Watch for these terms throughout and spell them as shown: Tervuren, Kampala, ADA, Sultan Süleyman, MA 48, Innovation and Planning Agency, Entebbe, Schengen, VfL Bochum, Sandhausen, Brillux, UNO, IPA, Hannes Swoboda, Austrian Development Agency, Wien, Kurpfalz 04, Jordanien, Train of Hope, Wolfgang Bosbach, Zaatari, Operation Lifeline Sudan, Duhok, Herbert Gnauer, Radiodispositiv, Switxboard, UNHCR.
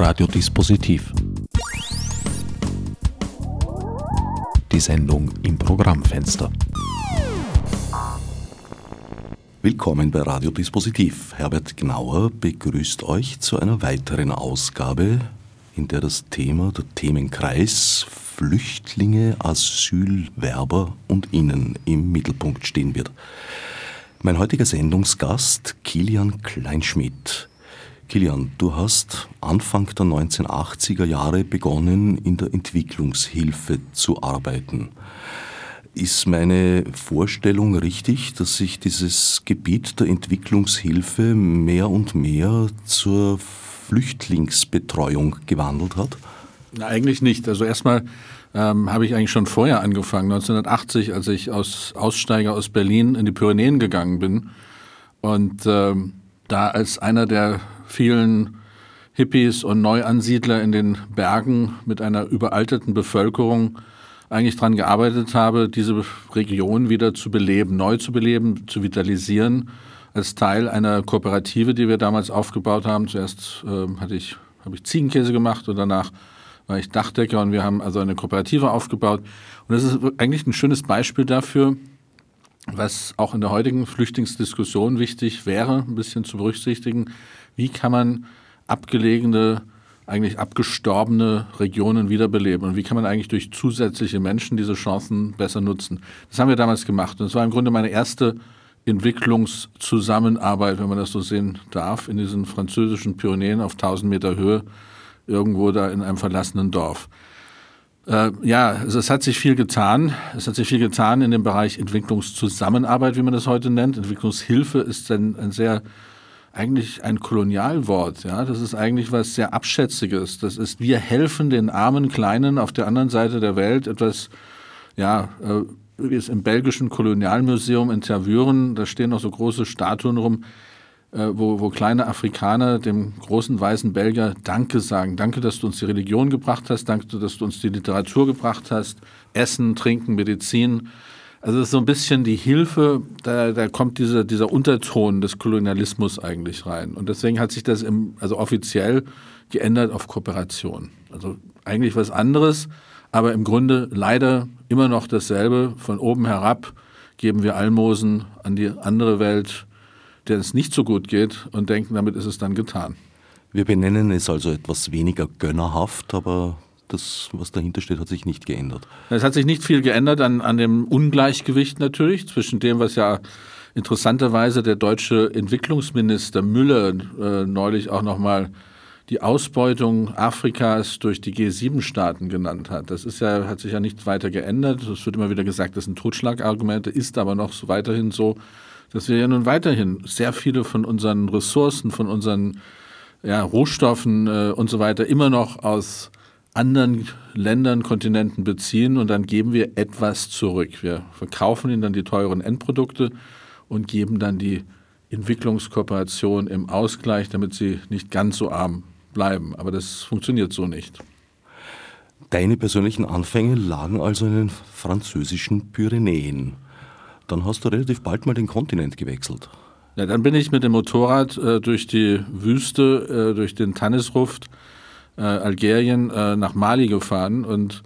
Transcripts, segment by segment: Radiodispositiv. Die Sendung im Programmfenster. Willkommen bei Radiodispositiv. Herbert Gnauer begrüßt euch zu einer weiteren Ausgabe, in der das Thema, der Themenkreis Flüchtlinge, Asylwerber und Innen im Mittelpunkt stehen wird. Mein heutiger Sendungsgast, Kilian Kleinschmidt. Kilian, du hast Anfang der 1980er Jahre begonnen, in der Entwicklungshilfe zu arbeiten. Ist meine Vorstellung richtig, dass sich dieses Gebiet der Entwicklungshilfe mehr und mehr zur Flüchtlingsbetreuung gewandelt hat? Na, eigentlich nicht. Also erstmal habe ich eigentlich schon vorher angefangen, 1980, als ich als Aussteiger aus Berlin in die Pyrenäen gegangen bin und da als einer der vielen Hippies und Neuansiedler in den Bergen mit einer überalterten Bevölkerung eigentlich daran gearbeitet habe, diese Region wieder zu beleben, neu zu beleben, zu vitalisieren, als Teil einer Kooperative, die wir damals aufgebaut haben. Zuerst habe ich Ziegenkäse gemacht und danach war ich Dachdecker und wir haben also eine Kooperative aufgebaut. Und das ist eigentlich ein schönes Beispiel dafür, was auch in der heutigen Flüchtlingsdiskussion wichtig wäre, ein bisschen zu berücksichtigen. Wie kann man abgelegene, eigentlich abgestorbene Regionen wiederbeleben und wie kann man eigentlich durch zusätzliche Menschen diese Chancen besser nutzen? Das haben wir damals gemacht und das war im Grunde meine erste Entwicklungszusammenarbeit, wenn man das so sehen darf, in diesen französischen Pyrenäen auf 1000 Meter Höhe, irgendwo da in einem verlassenen Dorf. Es hat sich viel getan. Es hat sich viel getan in dem Bereich Entwicklungszusammenarbeit, wie man das heute nennt. Entwicklungshilfe ist eigentlich ein Kolonialwort. Ja? Das ist eigentlich was sehr Abschätziges. Das ist, wir helfen den armen Kleinen auf der anderen Seite der Welt etwas, wie es im belgischen Kolonialmuseum in Tervuren, da stehen noch so große Statuen rum, wo kleine Afrikaner dem großen weißen Belgier Danke sagen. Danke, dass du uns die Religion gebracht hast. Danke, dass du uns die Literatur gebracht hast. Essen, Trinken, Medizin. Also das ist so ein bisschen die Hilfe, da kommt dieser Unterton des Kolonialismus eigentlich rein. Und deswegen hat sich das offiziell geändert auf Kooperation. Also eigentlich was anderes, aber im Grunde leider immer noch dasselbe. Von oben herab geben wir Almosen an die andere Welt, der es nicht so gut geht, und denken, damit ist es dann getan. Wir benennen es also etwas weniger gönnerhaft, aber das, was dahinter steht, hat sich nicht geändert. Es hat sich nicht viel geändert an dem Ungleichgewicht natürlich, zwischen dem, was ja interessanterweise der deutsche Entwicklungsminister Müller neulich auch nochmal die Ausbeutung Afrikas durch die G7-Staaten genannt hat. Das hat sich ja nicht weiter geändert. Es wird immer wieder gesagt, das sind Totschlagargumente, ist aber noch weiterhin so, dass wir ja nun weiterhin sehr viele von unseren Ressourcen, von unseren Rohstoffen und so weiter immer noch aus anderen Ländern, Kontinenten beziehen und dann geben wir etwas zurück. Wir verkaufen ihnen dann die teuren Endprodukte und geben dann die Entwicklungskooperation im Ausgleich, damit sie nicht ganz so arm bleiben. Aber das funktioniert so nicht. Deine persönlichen Anfänge lagen also in den französischen Pyrenäen. Dann hast du relativ bald mal den Kontinent gewechselt. Ja, dann bin ich mit dem Motorrad durch die Wüste, durch den Tanezrouft, Algerien, nach Mali gefahren. Und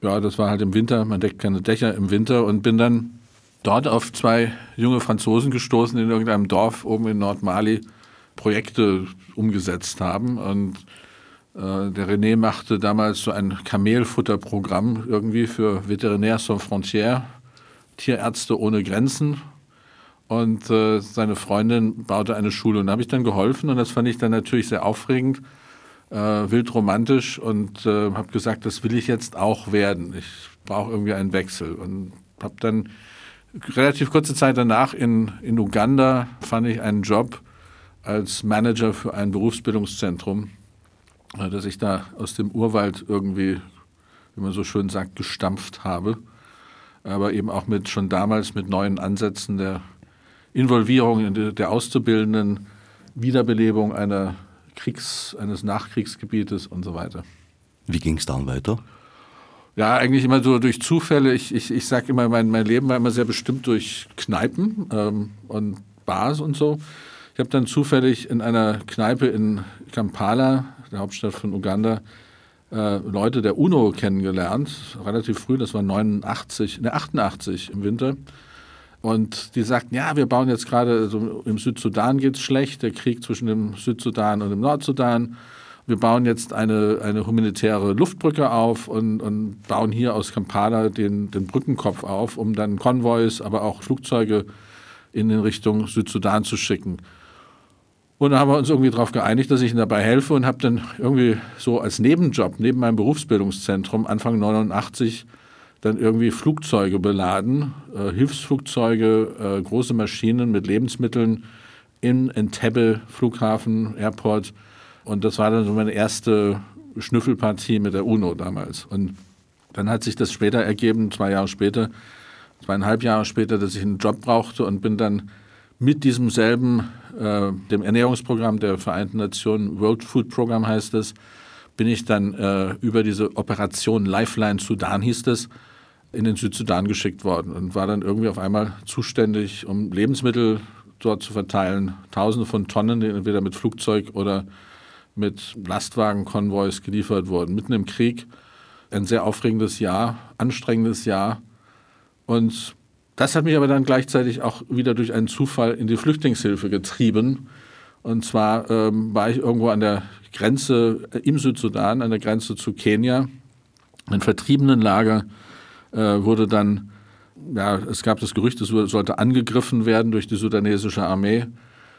ja, das war halt im Winter, man deckt keine Dächer im Winter. Und bin dann dort auf zwei junge Franzosen gestoßen, die in irgendeinem Dorf oben in Nordmali Projekte umgesetzt haben. Und der René machte damals so ein Kamelfutterprogramm irgendwie für Vétérinaires sans Frontières, Tierärzte ohne Grenzen, und seine Freundin baute eine Schule und da habe ich dann geholfen und das fand ich dann natürlich sehr aufregend, wild romantisch und habe gesagt, das will ich jetzt auch werden, ich brauche irgendwie einen Wechsel und habe dann relativ kurze Zeit danach in Uganda fand ich einen Job als Manager für ein Berufsbildungszentrum, das ich da aus dem Urwald irgendwie, wie man so schön sagt, gestampft habe. Aber eben auch schon damals mit neuen Ansätzen der Involvierung der Auszubildenden, Wiederbelebung eines Nachkriegsgebietes und so weiter. Wie ging es dann weiter? Ja, eigentlich immer so durch Zufälle. Ich sage immer, mein Leben war immer sehr bestimmt durch Kneipen und Bars und so. Ich habe dann zufällig in einer Kneipe in Kampala der Hauptstadt von Uganda, Leute der UNO kennengelernt, relativ früh, das war 88 im Winter. Und die sagten, ja, wir bauen jetzt gerade, also im Südsudan geht es schlecht, der Krieg zwischen dem Südsudan und dem Nordsudan. Wir bauen jetzt eine humanitäre Luftbrücke auf und bauen hier aus Kampala den Brückenkopf auf, um dann Konvois, aber auch Flugzeuge in Richtung Südsudan zu schicken. Und da haben wir uns irgendwie darauf geeinigt, dass ich ihnen dabei helfe, und habe dann irgendwie so als Nebenjob, neben meinem Berufsbildungszentrum, Anfang 89 dann irgendwie Flugzeuge beladen, Hilfsflugzeuge, große Maschinen mit Lebensmitteln in Entebbe, Flughafen, Airport. Und das war dann so meine erste Schnüffelpartie mit der UNO damals. Und dann hat sich das später ergeben, 2,5 Jahre später, dass ich einen Job brauchte, und bin dann mit diesem selben, dem Ernährungsprogramm der Vereinten Nationen, World Food Program heißt es, bin ich dann über diese Operation Lifeline Sudan hieß es, in den Südsudan geschickt worden und war dann irgendwie auf einmal zuständig, um Lebensmittel dort zu verteilen, Tausende von Tonnen, die entweder mit Flugzeug oder mit Lastwagenkonvois geliefert wurden. Mitten im Krieg, ein sehr aufregendes Jahr, anstrengendes Jahr. Und das hat mich aber dann gleichzeitig auch wieder durch einen Zufall in die Flüchtlingshilfe getrieben. Und zwar war ich irgendwo an der Grenze im Südsudan, an der Grenze zu Kenia. Ein Vertriebenenlager wurde dann, ja, es gab das Gerücht, es sollte angegriffen werden durch die sudanesische Armee.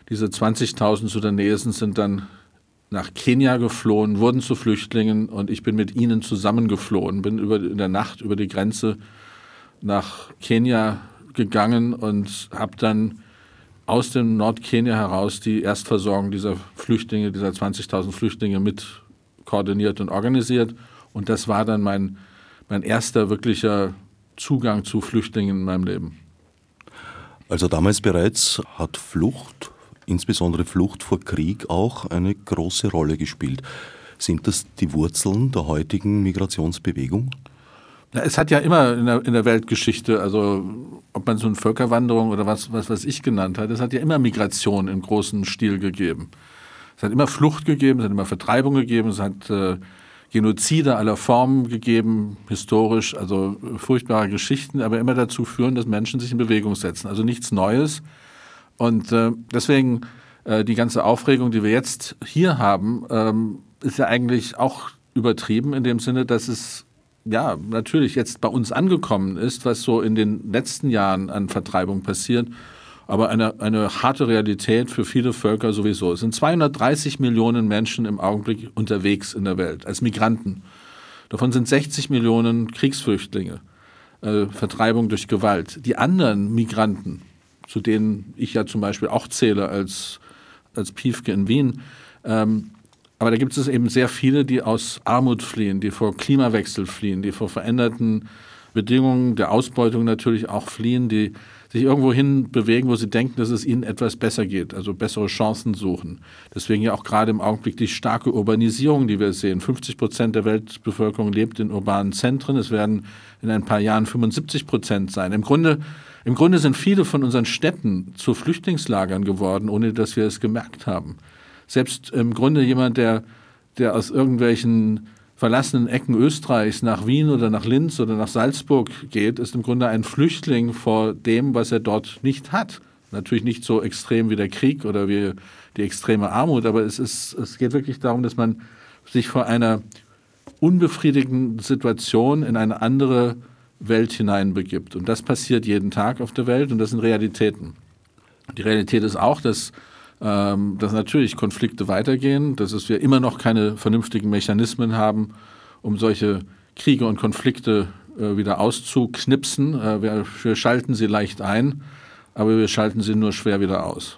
Diese 20.000 Sudanesen sind dann nach Kenia geflohen, wurden zu Flüchtlingen, und ich bin mit ihnen zusammengeflohen, bin in der Nacht über die Grenze nach Kenia gegangen und habe dann aus dem Nordkenia heraus die Erstversorgung dieser Flüchtlinge, dieser 20.000 Flüchtlinge mit koordiniert und organisiert. Und das war dann mein erster wirklicher Zugang zu Flüchtlingen in meinem Leben. Also damals bereits hat Flucht, insbesondere Flucht vor Krieg, auch eine große Rolle gespielt. Sind das die Wurzeln der heutigen Migrationsbewegung? Es hat ja immer in der Weltgeschichte, also ob man so eine Völkerwanderung oder was ich genannt hat, es hat ja immer Migration im großen Stil gegeben. Es hat immer Flucht gegeben, es hat immer Vertreibung gegeben, es hat Genozide aller Formen gegeben, historisch, also furchtbare Geschichten, aber immer dazu führen, dass Menschen sich in Bewegung setzen. Also nichts Neues. Und deswegen die ganze Aufregung, die wir jetzt hier haben, ist ja eigentlich auch übertrieben in dem Sinne, dass es ja natürlich jetzt bei uns angekommen ist, was so in den letzten Jahren an Vertreibung passiert, aber eine harte Realität für viele Völker sowieso. Es sind 230 Millionen Menschen im Augenblick unterwegs in der Welt als Migranten. Davon sind 60 Millionen Kriegsflüchtlinge, Vertreibung durch Gewalt. Die anderen Migranten, zu denen ich ja zum Beispiel auch zähle als Piefke in Wien. Aber da gibt es eben sehr viele, die aus Armut fliehen, die vor Klimawechsel fliehen, die vor veränderten Bedingungen der Ausbeutung natürlich auch fliehen, die sich irgendwo hin bewegen, wo sie denken, dass es ihnen etwas besser geht, also bessere Chancen suchen. Deswegen ja auch gerade im Augenblick die starke Urbanisierung, die wir sehen. 50% der Weltbevölkerung lebt in urbanen Zentren. Es werden in ein paar Jahren 75% sein. Im Grunde sind viele von unseren Städten zu Flüchtlingslagern geworden, ohne dass wir es gemerkt haben. Selbst im Grunde jemand, der aus irgendwelchen verlassenen Ecken Österreichs nach Wien oder nach Linz oder nach Salzburg geht, ist im Grunde ein Flüchtling vor dem, was er dort nicht hat. Natürlich nicht so extrem wie der Krieg oder wie die extreme Armut, aber es geht wirklich darum, dass man sich vor einer unbefriedigenden Situation in eine andere Welt hineinbegibt. Und das passiert jeden Tag auf der Welt, und das sind Realitäten. Die Realität ist auch, dass natürlich Konflikte weitergehen, dass wir immer noch keine vernünftigen Mechanismen haben, um solche Kriege und Konflikte wieder auszuknipsen. Wir schalten sie leicht ein, aber wir schalten sie nur schwer wieder aus.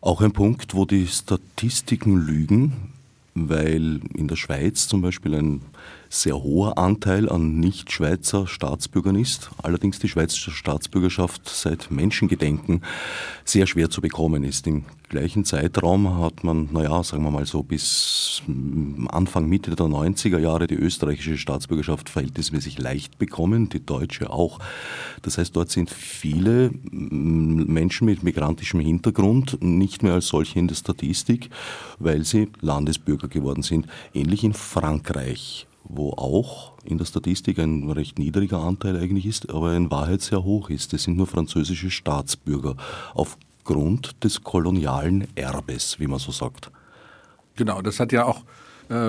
Auch ein Punkt, wo die Statistiken lügen, weil in der Schweiz zum Beispiel ein sehr hoher Anteil an Nicht-Schweizer Staatsbürgern ist, allerdings die Schweizer Staatsbürgerschaft seit Menschengedenken sehr schwer zu bekommen ist. Im gleichen Zeitraum hat man, sagen wir mal so bis Anfang, Mitte der 90er Jahre die österreichische Staatsbürgerschaft verhältnismäßig leicht bekommen, die deutsche auch. Das heißt, dort sind viele Menschen mit migrantischem Hintergrund nicht mehr als solche in der Statistik, weil sie Landesbürger geworden sind. Ähnlich in Frankreich, wo auch in der Statistik ein recht niedriger Anteil eigentlich ist, aber in Wahrheit sehr hoch ist. Das sind nur französische Staatsbürger aufgrund des kolonialen Erbes, wie man so sagt. Genau, das hat ja auch,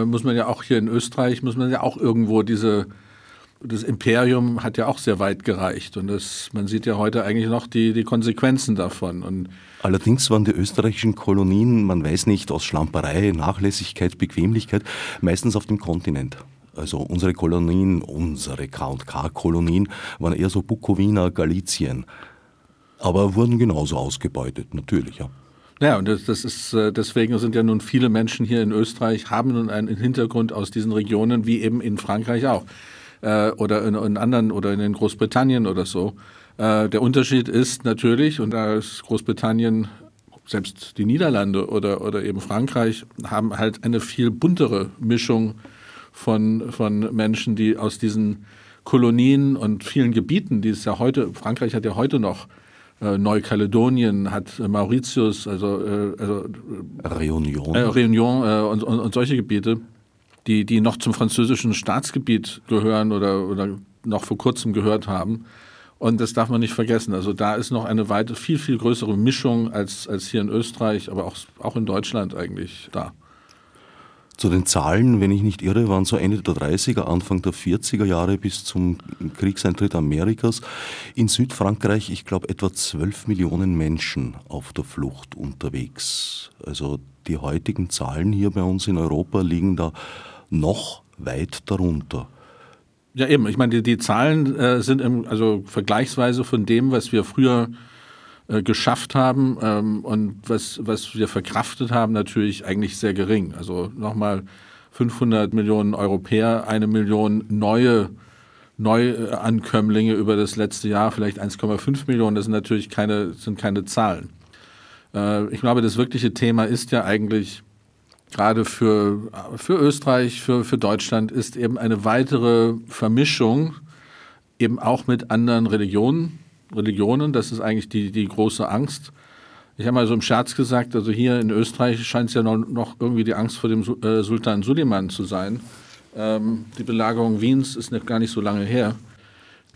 muss man ja auch hier in Österreich, muss man ja auch irgendwo das Imperium hat ja auch sehr weit gereicht und man sieht ja heute eigentlich noch die Konsequenzen davon. Und allerdings waren die österreichischen Kolonien, man weiß nicht, aus Schlamperei, Nachlässigkeit, Bequemlichkeit, meistens auf dem Kontinent. Also unsere K&K-Kolonien waren eher so Bukowina, Galizien, aber wurden genauso ausgebeutet, natürlich, ja. Ja, und das ist, deswegen sind ja nun viele Menschen hier in Österreich, haben nun einen Hintergrund aus diesen Regionen, wie eben in Frankreich auch. Oder in anderen oder in Großbritannien oder so. Der Unterschied ist natürlich, und da ist Großbritannien, selbst die Niederlande oder eben Frankreich, haben halt eine viel buntere Mischung von Menschen, die aus diesen Kolonien und vielen Gebieten, die es ja heute, Frankreich hat ja heute noch Neukaledonien, hat Mauritius, also Réunion und solche Gebiete, die noch zum französischen Staatsgebiet gehören oder noch vor kurzem gehört haben. Und das darf man nicht vergessen. Also da ist noch eine weite, viel, viel größere Mischung als hier in Österreich, aber auch in Deutschland eigentlich da. Zu den Zahlen, wenn ich nicht irre, waren so Ende der 30er, Anfang der 40er Jahre bis zum Kriegseintritt Amerikas in Südfrankreich, ich glaube, etwa 12 Millionen Menschen auf der Flucht unterwegs. Also die heutigen Zahlen hier bei uns in Europa liegen da noch weit darunter. Ja eben, ich meine, die Zahlen sind also vergleichsweise von dem, was wir früher geschafft haben und was wir verkraftet haben, natürlich eigentlich sehr gering. Also nochmal 500 Millionen Europäer, 1 Million Neuankömmlinge über das letzte Jahr, vielleicht 1,5 Millionen, das sind natürlich keine Zahlen. Ich glaube, das wirkliche Thema ist ja eigentlich gerade für Österreich, für Deutschland, ist eben eine weitere Vermischung eben auch mit anderen Religionen, das ist eigentlich die große Angst. Ich habe mal so im Scherz gesagt, also hier in Österreich scheint es ja noch irgendwie die Angst vor dem Sultan Süleyman zu sein. Die Belagerung Wiens ist noch gar nicht so lange her.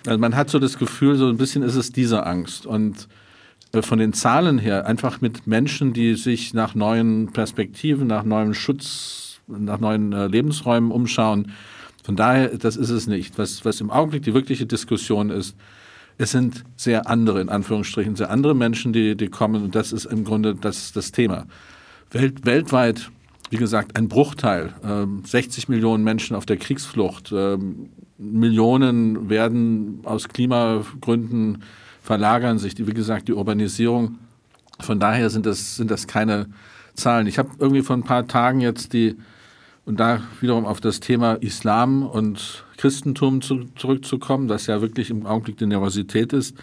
Also man hat so das Gefühl, so ein bisschen ist es diese Angst. Und von den Zahlen her, einfach mit Menschen, die sich nach neuen Perspektiven, nach neuem Schutz, nach neuen Lebensräumen umschauen. Von daher, das ist es nicht. Was im Augenblick die wirkliche Diskussion ist, es sind sehr andere, in Anführungsstrichen, sehr andere Menschen, die kommen, und das ist im Grunde das Thema. Weltweit, wie gesagt, ein Bruchteil, 60 Millionen Menschen auf der Kriegsflucht, Millionen werden aus Klimagründen verlagern sich, wie gesagt, die Urbanisierung. Von daher sind das keine Zahlen. Ich habe irgendwie vor ein paar Tagen jetzt und da wiederum auf das Thema Islam und Christentum zurückzukommen, das ja wirklich im Augenblick die Nervosität ist.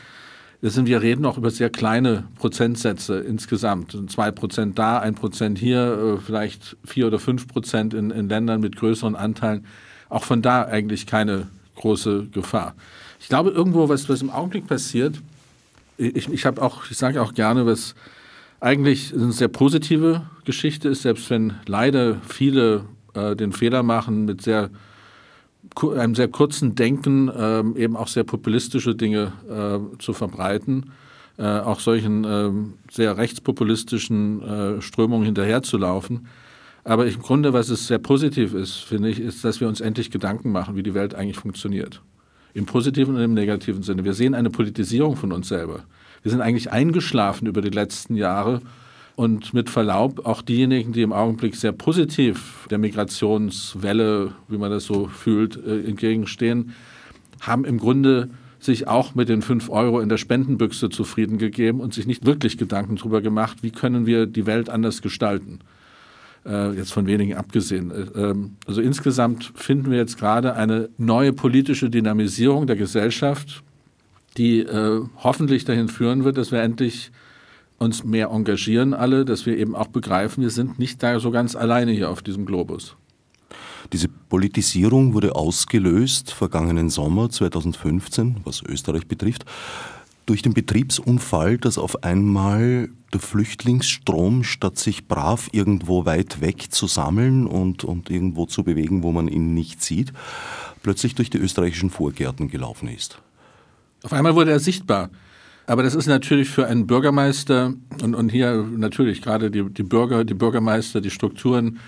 Wir reden auch über sehr kleine Prozentsätze insgesamt. 2% da, 1% hier, vielleicht 4 oder 5% in Ländern mit größeren Anteilen. Auch von da eigentlich keine große Gefahr. Ich glaube, irgendwo, was im Augenblick passiert, ich sage auch gerne, was eigentlich eine sehr positive Geschichte ist, selbst wenn leider viele den Fehler machen, mit einem sehr kurzen Denken eben auch sehr populistische Dinge zu verbreiten, auch solchen sehr rechtspopulistischen Strömungen hinterherzulaufen. Aber im Grunde, was es sehr positiv ist, finde ich, ist, dass wir uns endlich Gedanken machen, wie die Welt eigentlich funktioniert. Im positiven und im negativen Sinne. Wir sehen eine Politisierung von uns selber. Wir sind eigentlich eingeschlafen über die letzten Jahre. Und mit Verlaub, auch diejenigen, die im Augenblick sehr positiv der Migrationswelle, wie man das so fühlt, entgegenstehen, haben im Grunde sich auch mit den 5 Euro in der Spendenbüchse zufrieden gegeben und sich nicht wirklich Gedanken darüber gemacht, wie können wir die Welt anders gestalten. jetzt von wenigen abgesehen. Also insgesamt finden wir jetzt gerade eine neue politische Dynamisierung der Gesellschaft, die hoffentlich dahin führen wird, dass wir endlich uns mehr engagieren alle, dass wir eben auch begreifen, wir sind nicht da so ganz alleine hier auf diesem Globus. Diese Politisierung wurde ausgelöst vergangenen Sommer 2015, was Österreich betrifft, durch den Betriebsunfall, dass auf einmal der Flüchtlingsstrom, statt sich brav irgendwo weit weg zu sammeln und irgendwo zu bewegen, wo man ihn nicht sieht, plötzlich durch die österreichischen Vorgärten gelaufen ist. Auf einmal wurde er sichtbar. Aber das ist natürlich für einen Bürgermeister und hier natürlich gerade die Bürger, die Bürgermeister, die Strukturen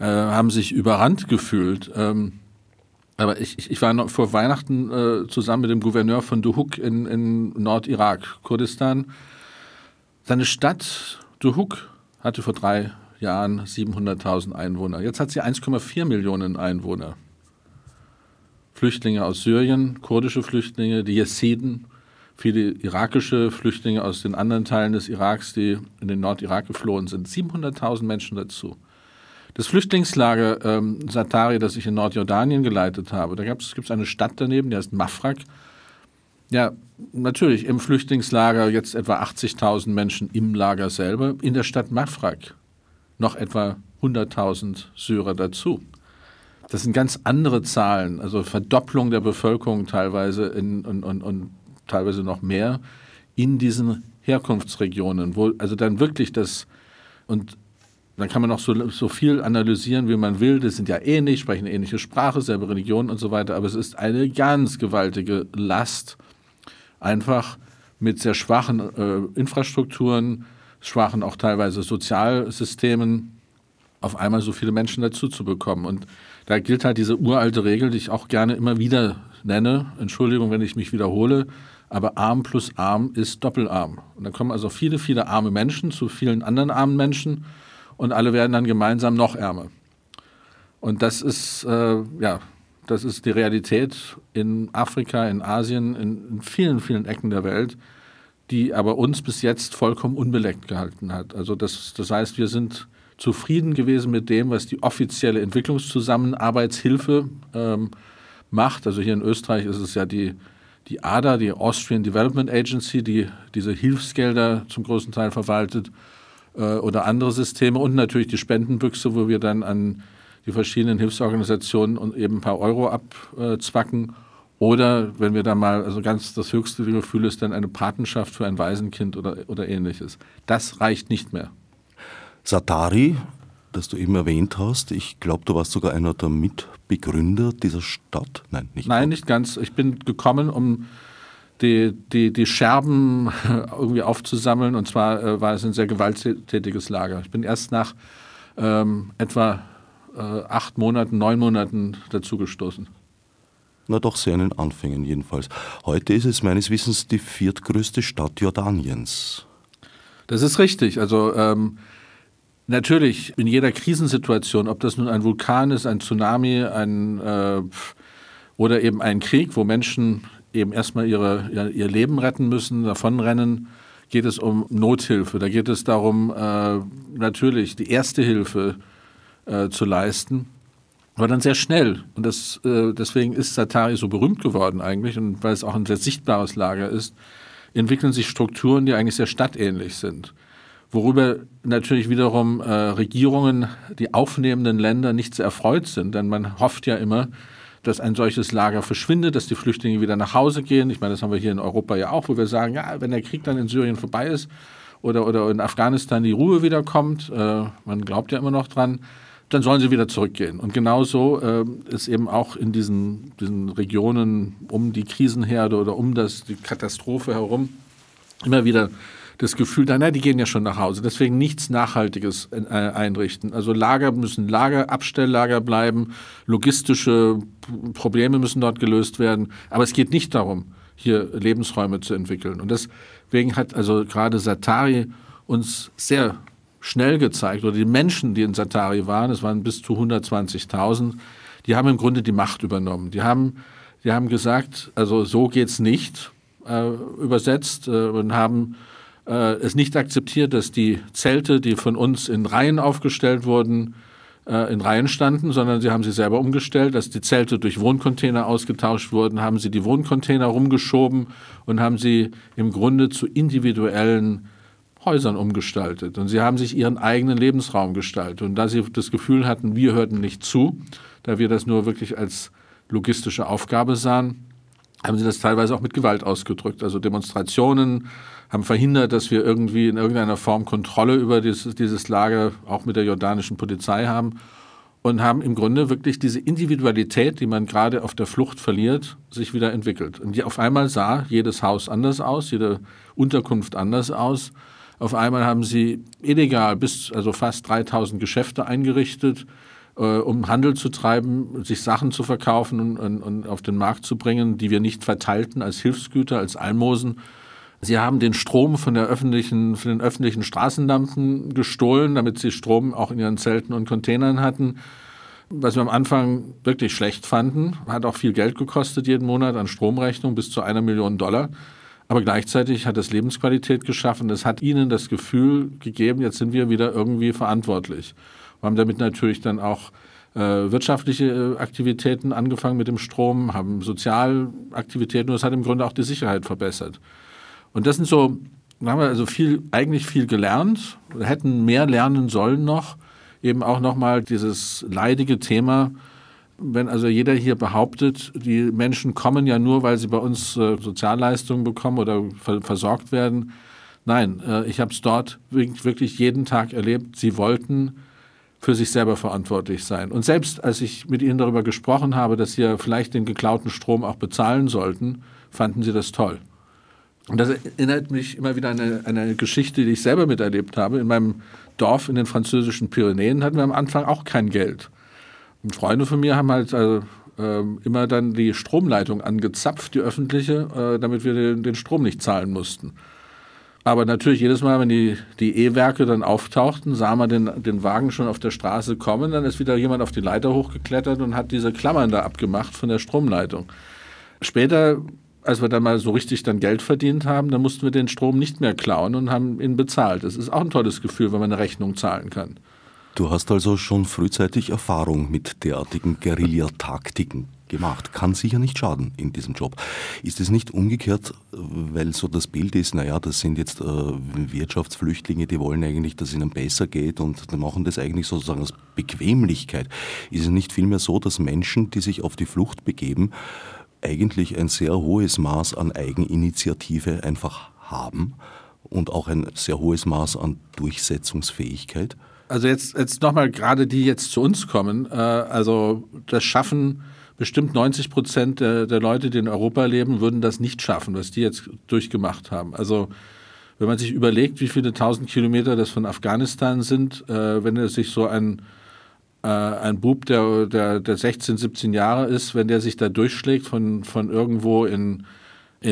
haben sich überrannt gefühlt. Aber ich war noch vor Weihnachten zusammen mit dem Gouverneur von Duhok in Nordirak, Kurdistan. Seine Stadt Duhok hatte vor 3 Jahren 700.000 Einwohner. Jetzt hat sie 1,4 Millionen Einwohner. Flüchtlinge aus Syrien, kurdische Flüchtlinge, die Jesiden, viele irakische Flüchtlinge aus den anderen Teilen des Iraks, die in den Nordirak geflohen sind. 700.000 Menschen dazu. Das Flüchtlingslager Zaatari, das ich in Nordjordanien geleitet habe, da gibt es eine Stadt daneben, die heißt Mafraq. Ja, natürlich im Flüchtlingslager jetzt etwa 80.000 Menschen im Lager selber. In der Stadt Mafraq noch etwa 100.000 Syrer dazu. Das sind ganz andere Zahlen, also Verdopplung der Bevölkerung teilweise und teilweise noch mehr in diesen Herkunftsregionen, wo also dann wirklich das, und dann kann man noch so viel analysieren, wie man will, das sind ja ähnlich, sprechen eine ähnliche Sprache, selbe Religion und so weiter, aber es ist eine ganz gewaltige Last, einfach mit sehr schwachen Infrastrukturen, schwachen auch teilweise Sozialsystemen, auf einmal so viele Menschen dazu zu bekommen. Und da gilt halt diese uralte Regel, die ich auch gerne immer wieder nenne, Entschuldigung, wenn ich mich wiederhole, aber arm plus arm ist doppelarm. Und dann kommen also viele, viele arme Menschen zu vielen anderen armen Menschen und alle werden dann gemeinsam noch ärmer. Und das ist, das ist die Realität in Afrika, in Asien, in vielen, vielen Ecken der Welt, die aber uns bis jetzt vollkommen unbeleckt gehalten hat. Also das heißt, wir sind zufrieden gewesen mit dem, was die offizielle Entwicklungszusammenarbeitshilfe macht. Also hier in Österreich ist es ja die ADA, die Austrian Development Agency, die diese Hilfsgelder zum großen Teil verwaltet oder andere Systeme und natürlich die Spendenbüchse, wo wir dann an die verschiedenen Hilfsorganisationen und eben ein paar Euro abzwacken. Oder wenn wir da mal, also ganz das höchste Gefühl ist dann eine Patenschaft für ein Waisenkind oder ähnliches. Das reicht nicht mehr. Zaatari, das du eben erwähnt hast, ich glaube, du warst sogar einer der Mitbegründer dieser Stadt. Nein, nicht ganz. Ich bin gekommen, um die Scherben irgendwie aufzusammeln, und zwar war es ein sehr gewalttätiges Lager. Ich bin erst nach etwa 9 Monaten dazugestoßen. Na doch, sehr in den Anfängen jedenfalls. Heute ist es meines Wissens die 4. größte Stadt Jordaniens. Das ist richtig. Also natürlich, in jeder Krisensituation, ob das nun ein Vulkan ist, ein Tsunami, oder eben ein Krieg, wo Menschen eben erstmal ihr Leben retten müssen, davonrennen, geht es um Nothilfe. Da geht es darum, natürlich die erste Hilfe zu leisten, aber dann sehr schnell. Und deswegen ist Zaatari so berühmt geworden eigentlich, und weil es auch ein sehr sichtbares Lager ist, entwickeln sich Strukturen, die eigentlich sehr stadtähnlich sind. Worüber natürlich wiederum Regierungen, die aufnehmenden Länder, nicht sehr erfreut sind. Denn man hofft ja immer, dass ein solches Lager verschwindet, dass die Flüchtlinge wieder nach Hause gehen. Ich meine, das haben wir hier in Europa ja auch, wo wir sagen, ja, wenn der Krieg dann in Syrien vorbei ist oder in Afghanistan die Ruhe wiederkommt, man glaubt ja immer noch dran, dann sollen sie wieder zurückgehen. Und genauso ist eben auch in diesen Regionen um die Krisenherde oder um die Katastrophe herum immer wieder das Gefühl, die gehen ja schon nach Hause, deswegen nichts Nachhaltiges einrichten. Also Lager müssen Abstelllager bleiben, logistische Probleme müssen dort gelöst werden, aber es geht nicht darum, hier Lebensräume zu entwickeln. Und deswegen hat also gerade Zaatari uns sehr schnell gezeigt, oder die Menschen, die in Zaatari waren, es waren bis zu 120.000, die haben im Grunde die Macht übernommen. Die haben gesagt, also so geht's nicht, übersetzt, und haben es nicht akzeptiert, dass die Zelte, die von uns in Reihen aufgestellt wurden, in Reihen standen, sondern sie haben sie selber umgestellt, dass die Zelte durch Wohncontainer ausgetauscht wurden, haben sie die Wohncontainer rumgeschoben und haben sie im Grunde zu individuellen Häusern umgestaltet. Und sie haben sich ihren eigenen Lebensraum gestaltet. Und da sie das Gefühl hatten, wir hörten nicht zu, da wir das nur wirklich als logistische Aufgabe sahen, haben sie das teilweise auch mit Gewalt ausgedrückt. Also Demonstrationen haben verhindert, dass wir irgendwie in irgendeiner Form Kontrolle über dieses Lager auch mit der jordanischen Polizei haben und haben im Grunde wirklich diese Individualität, die man gerade auf der Flucht verliert, sich wieder entwickelt. Und auf einmal sah jedes Haus anders aus, jede Unterkunft anders aus. Auf einmal haben sie illegal also fast 3000 Geschäfte eingerichtet, um Handel zu treiben, sich Sachen zu verkaufen und auf den Markt zu bringen, die wir nicht verteilten als Hilfsgüter, als Almosen. Sie haben den Strom von den öffentlichen Straßenlampen gestohlen, damit sie Strom auch in ihren Zelten und Containern hatten. Was wir am Anfang wirklich schlecht fanden, hat auch viel Geld gekostet jeden Monat an Stromrechnung, bis zu $1 Million. Aber gleichzeitig hat es Lebensqualität geschaffen. Es hat ihnen das Gefühl gegeben, jetzt sind wir wieder irgendwie verantwortlich. Wir haben damit natürlich dann auch wirtschaftliche Aktivitäten angefangen mit dem Strom, haben Sozialaktivitäten und das hat im Grunde auch die Sicherheit verbessert. Und das sind so, da haben wir also eigentlich viel gelernt, hätten mehr lernen sollen noch, eben auch nochmal dieses leidige Thema, wenn also jeder hier behauptet, die Menschen kommen ja nur, weil sie bei uns Sozialleistungen bekommen oder versorgt werden. Nein, ich habe es dort wirklich jeden Tag erlebt, sie wollten für sich selber verantwortlich sein. Und selbst als ich mit ihnen darüber gesprochen habe, dass sie ja vielleicht den geklauten Strom auch bezahlen sollten, fanden sie das toll. Und das erinnert mich immer wieder an eine Geschichte, die ich selber miterlebt habe. In meinem Dorf in den französischen Pyrenäen hatten wir am Anfang auch kein Geld. Und Freunde von mir haben halt immer dann die Stromleitung angezapft, die öffentliche, damit wir den Strom nicht zahlen mussten. Aber natürlich jedes Mal, wenn die E-Werke dann auftauchten, sah man den Wagen schon auf der Straße kommen, dann ist wieder jemand auf die Leiter hochgeklettert und hat diese Klammern da abgemacht von der Stromleitung. Später, als wir dann mal so richtig dann Geld verdient haben, dann mussten wir den Strom nicht mehr klauen und haben ihn bezahlt. Das ist auch ein tolles Gefühl, wenn man eine Rechnung zahlen kann. Du hast also schon frühzeitig Erfahrung mit derartigen Guerillataktiken gemacht. Kann sicher nicht schaden in diesem Job. Ist es nicht umgekehrt, weil so das Bild ist, naja, das sind jetzt Wirtschaftsflüchtlinge, die wollen eigentlich, dass es ihnen besser geht und machen das eigentlich sozusagen aus Bequemlichkeit. Ist es nicht vielmehr so, dass Menschen, die sich auf die Flucht begeben, eigentlich ein sehr hohes Maß an Eigeninitiative einfach haben und auch ein sehr hohes Maß an Durchsetzungsfähigkeit? Also jetzt nochmal gerade die jetzt zu uns kommen, also das schaffen bestimmt 90% der Leute, die in Europa leben, würden das nicht schaffen, was die jetzt durchgemacht haben. Also wenn man sich überlegt, wie viele 1000 Kilometer das von Afghanistan sind, wenn er sich so ein Bub, der 16, 17 Jahre ist, wenn der sich da durchschlägt von irgendwo in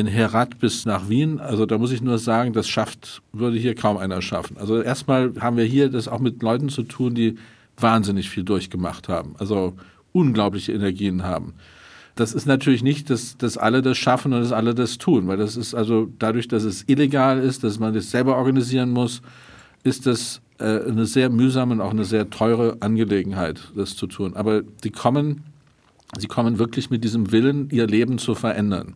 Herat bis nach Wien, also da muss ich nur sagen, das würde hier kaum einer schaffen. Also erstmal haben wir hier das auch mit Leuten zu tun, die wahnsinnig viel durchgemacht haben, also unglaubliche Energien haben. Das ist natürlich nicht, dass alle das schaffen und dass alle das tun, weil das ist also dadurch, dass es illegal ist, dass man das selber organisieren muss, ist das eine sehr mühsame und auch eine sehr teure Angelegenheit, das zu tun. Aber sie kommen wirklich mit diesem Willen, ihr Leben zu verändern.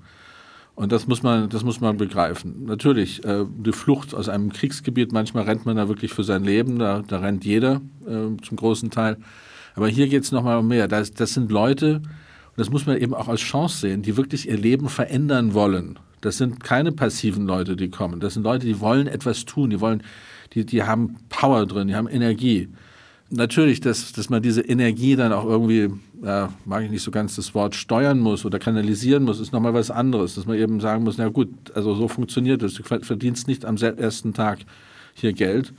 Und das muss man begreifen. Natürlich, die Flucht aus einem Kriegsgebiet, manchmal rennt man da wirklich für sein Leben, da rennt jeder zum großen Teil. Aber hier geht es nochmal um mehr. Das sind Leute, und das muss man eben auch als Chance sehen, die wirklich ihr Leben verändern wollen. Das sind keine passiven Leute, die kommen. Das sind Leute, die wollen etwas tun, die haben Power drin, die haben Energie. Natürlich, dass man diese Energie dann auch irgendwie, mag ich nicht so ganz das Wort, steuern muss oder kanalisieren muss, ist nochmal was anderes. Dass man eben sagen muss, na gut, also so funktioniert das. Du verdienst nicht am ersten Tag hier Geld.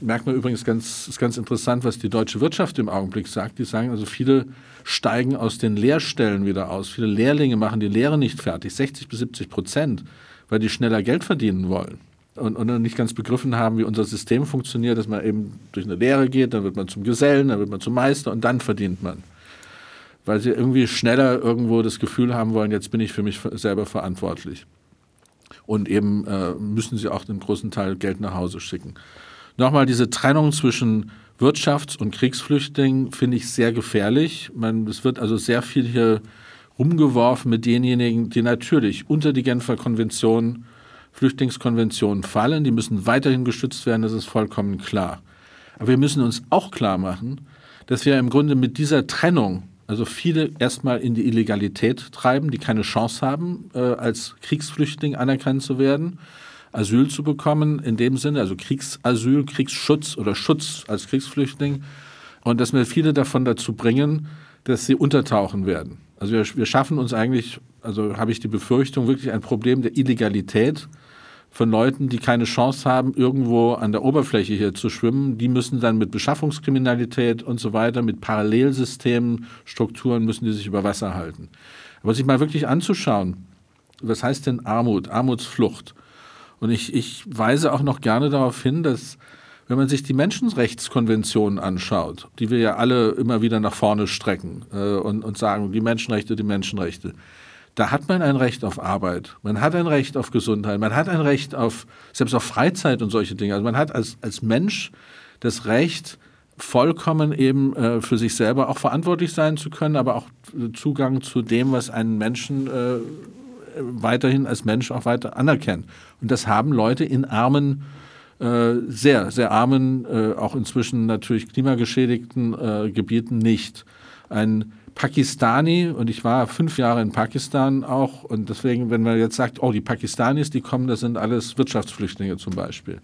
Merkt man übrigens, ist ganz interessant, was die deutsche Wirtschaft im Augenblick sagt. Die sagen also, viele steigen aus den Lehrstellen wieder aus. Viele Lehrlinge machen die Lehre nicht fertig, 60-70%, weil die schneller Geld verdienen wollen. Und nicht ganz begriffen haben, wie unser System funktioniert, dass man eben durch eine Lehre geht, dann wird man zum Gesellen, dann wird man zum Meister und dann verdient man. Weil sie irgendwie schneller irgendwo das Gefühl haben wollen, jetzt bin ich für mich selber verantwortlich. Und eben müssen sie auch den großen Teil Geld nach Hause schicken. Nochmal, diese Trennung zwischen Wirtschafts- und Kriegsflüchtlingen finde ich sehr gefährlich. Es wird also sehr viel hier rumgeworfen mit denjenigen, die natürlich unter die Genfer Konvention, Flüchtlingskonvention fallen. Die müssen weiterhin gestützt werden, das ist vollkommen klar. Aber wir müssen uns auch klar machen, dass wir im Grunde mit dieser Trennung also viele erstmal in die Illegalität treiben, die keine Chance haben, als Kriegsflüchtling anerkannt zu werden, Asyl zu bekommen, in dem Sinne, also Kriegsasyl, Kriegsschutz oder Schutz als Kriegsflüchtling. Und dass wir viele davon dazu bringen, dass sie untertauchen werden. Also wir schaffen uns eigentlich, also habe ich die Befürchtung, wirklich ein Problem der Illegalität von Leuten, die keine Chance haben, irgendwo an der Oberfläche hier zu schwimmen. Die müssen dann mit Beschaffungskriminalität und so weiter, mit Parallelsystemen, Strukturen, müssen die sich über Wasser halten. Aber sich mal wirklich anzuschauen, was heißt denn Armut, Armutsflucht? Und ich weise auch noch gerne darauf hin, dass, wenn man sich die Menschenrechtskonventionen anschaut, die wir ja alle immer wieder nach vorne strecken und sagen, die Menschenrechte, da hat man ein Recht auf Arbeit, man hat ein Recht auf Gesundheit, man hat ein Recht auf, selbst auf Freizeit und solche Dinge. Also man hat als Mensch das Recht, vollkommen eben für sich selber auch verantwortlich sein zu können, aber auch Zugang zu dem, was einen Menschen weiterhin als Mensch auch weiter anerkennt. Und das haben Leute in armen, sehr, sehr armen, auch inzwischen natürlich klimageschädigten Gebieten nicht. Ein Pakistani, und ich war 5 Jahre in Pakistan auch, und deswegen, wenn man jetzt sagt, oh, die Pakistanis, die kommen, das sind alles Wirtschaftsflüchtlinge zum Beispiel.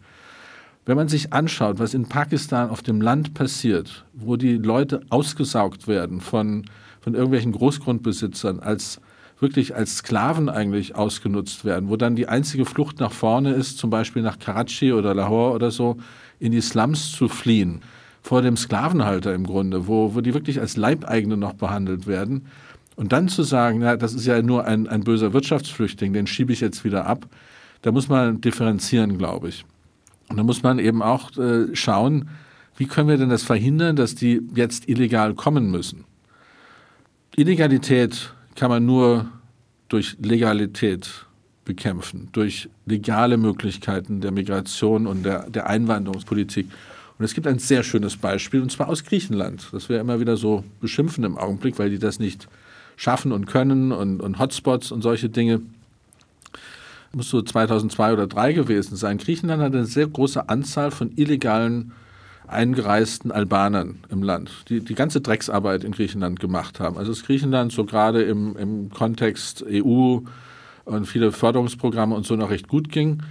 Wenn man sich anschaut, was in Pakistan auf dem Land passiert, wo die Leute ausgesaugt werden von irgendwelchen Großgrundbesitzern, wirklich als Sklaven eigentlich ausgenutzt werden, wo dann die einzige Flucht nach vorne ist, zum Beispiel nach Karachi oder Lahore oder so, in die Slums zu fliehen. Vor dem Sklavenhalter im Grunde, wo die wirklich als Leibeigene noch behandelt werden. Und dann zu sagen, na, das ist ja nur ein böser Wirtschaftsflüchtling, den schiebe ich jetzt wieder ab, da muss man differenzieren, glaube ich. Und da muss man eben auch schauen, wie können wir denn das verhindern, dass die jetzt illegal kommen müssen. Illegalität kann man nur durch Legalität bekämpfen, durch legale Möglichkeiten der Migration und der Einwanderungspolitik. Und es gibt ein sehr schönes Beispiel, und zwar aus Griechenland, das wir immer wieder so beschimpfen im Augenblick, weil die das nicht schaffen und können und Hotspots und solche Dinge. Das muss so 2002 oder 2003 gewesen sein. Griechenland hat eine sehr große Anzahl von illegalen, eingereisten Albanern im Land, die ganze Drecksarbeit in Griechenland gemacht haben. Also ist Griechenland so gerade im Kontext EU und viele Förderungsprogramme und so noch recht gut ging.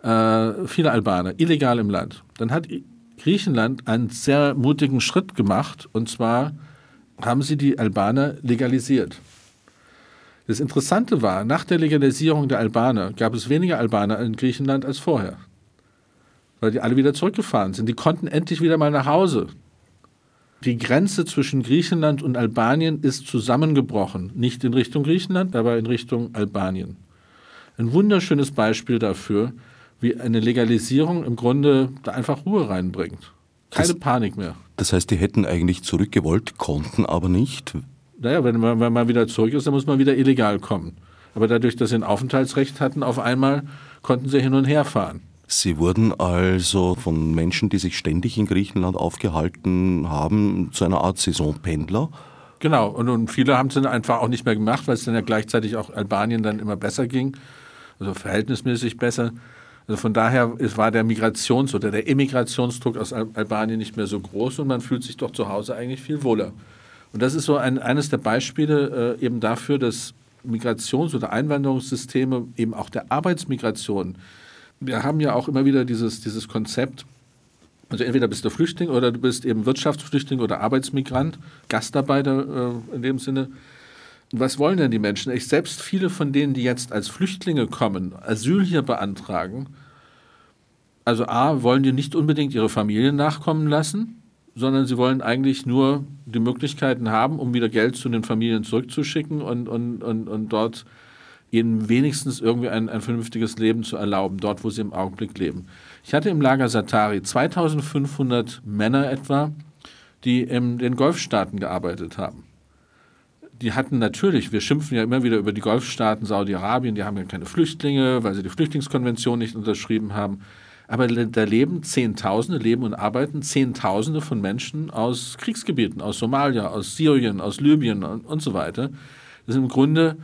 Viele Albaner, illegal im Land. Dann hat Griechenland einen sehr mutigen Schritt gemacht, und zwar haben sie die Albaner legalisiert. Das Interessante war, nach der Legalisierung der Albaner gab es weniger Albaner in Griechenland als vorher, weil die alle wieder zurückgefahren sind. Die konnten endlich wieder mal nach Hause. Die Grenze zwischen Griechenland und Albanien ist zusammengebrochen, nicht in Richtung Griechenland, aber in Richtung Albanien. Ein wunderschönes Beispiel dafür, wie eine Legalisierung im Grunde da einfach Ruhe reinbringt. Keine Panik mehr. Das heißt, die hätten eigentlich zurückgewollt, konnten aber nicht? Naja, wenn man wieder zurück ist, dann muss man wieder illegal kommen. Aber dadurch, dass sie ein Aufenthaltsrecht hatten, auf einmal konnten sie hin und her fahren. Sie wurden also von Menschen, die sich ständig in Griechenland aufgehalten haben, zu einer Art Saisonpendler? Genau, und viele haben es dann einfach auch nicht mehr gemacht, weil es dann ja gleichzeitig auch Albanien dann immer besser ging, also verhältnismäßig besser. Also von daher war der Migrations- oder der Emigrationsdruck aus Albanien nicht mehr so groß, und man fühlt sich doch zu Hause eigentlich viel wohler. Und das ist so eines der Beispiele eben dafür, dass Migrations- oder Einwanderungssysteme eben auch der Arbeitsmigration, wir haben ja auch immer wieder dieses Konzept, also entweder bist du Flüchtling oder du bist eben Wirtschaftsflüchtling oder Arbeitsmigrant, Gastarbeiter in dem Sinne. Was wollen denn die Menschen? Selbst viele von denen, die jetzt als Flüchtlinge kommen, Asyl hier beantragen, also A, wollen die nicht unbedingt ihre Familien nachkommen lassen, sondern sie wollen eigentlich nur die Möglichkeiten haben, um wieder Geld zu den Familien zurückzuschicken und dort ihnen wenigstens irgendwie ein vernünftiges Leben zu erlauben, dort, wo sie im Augenblick leben. Ich hatte im Lager Zaatari 2500 Männer etwa, die in den Golfstaaten gearbeitet haben. die hatten natürlich, wir schimpfen ja immer wieder über die Golfstaaten, Saudi-Arabien, die haben ja keine Flüchtlinge, weil sie die Flüchtlingskonvention nicht unterschrieben haben. Aber da leben Zehntausende, leben und arbeiten Zehntausende von Menschen aus Kriegsgebieten, aus Somalia, aus Syrien, aus Libyen und so weiter. Das sind im Grunde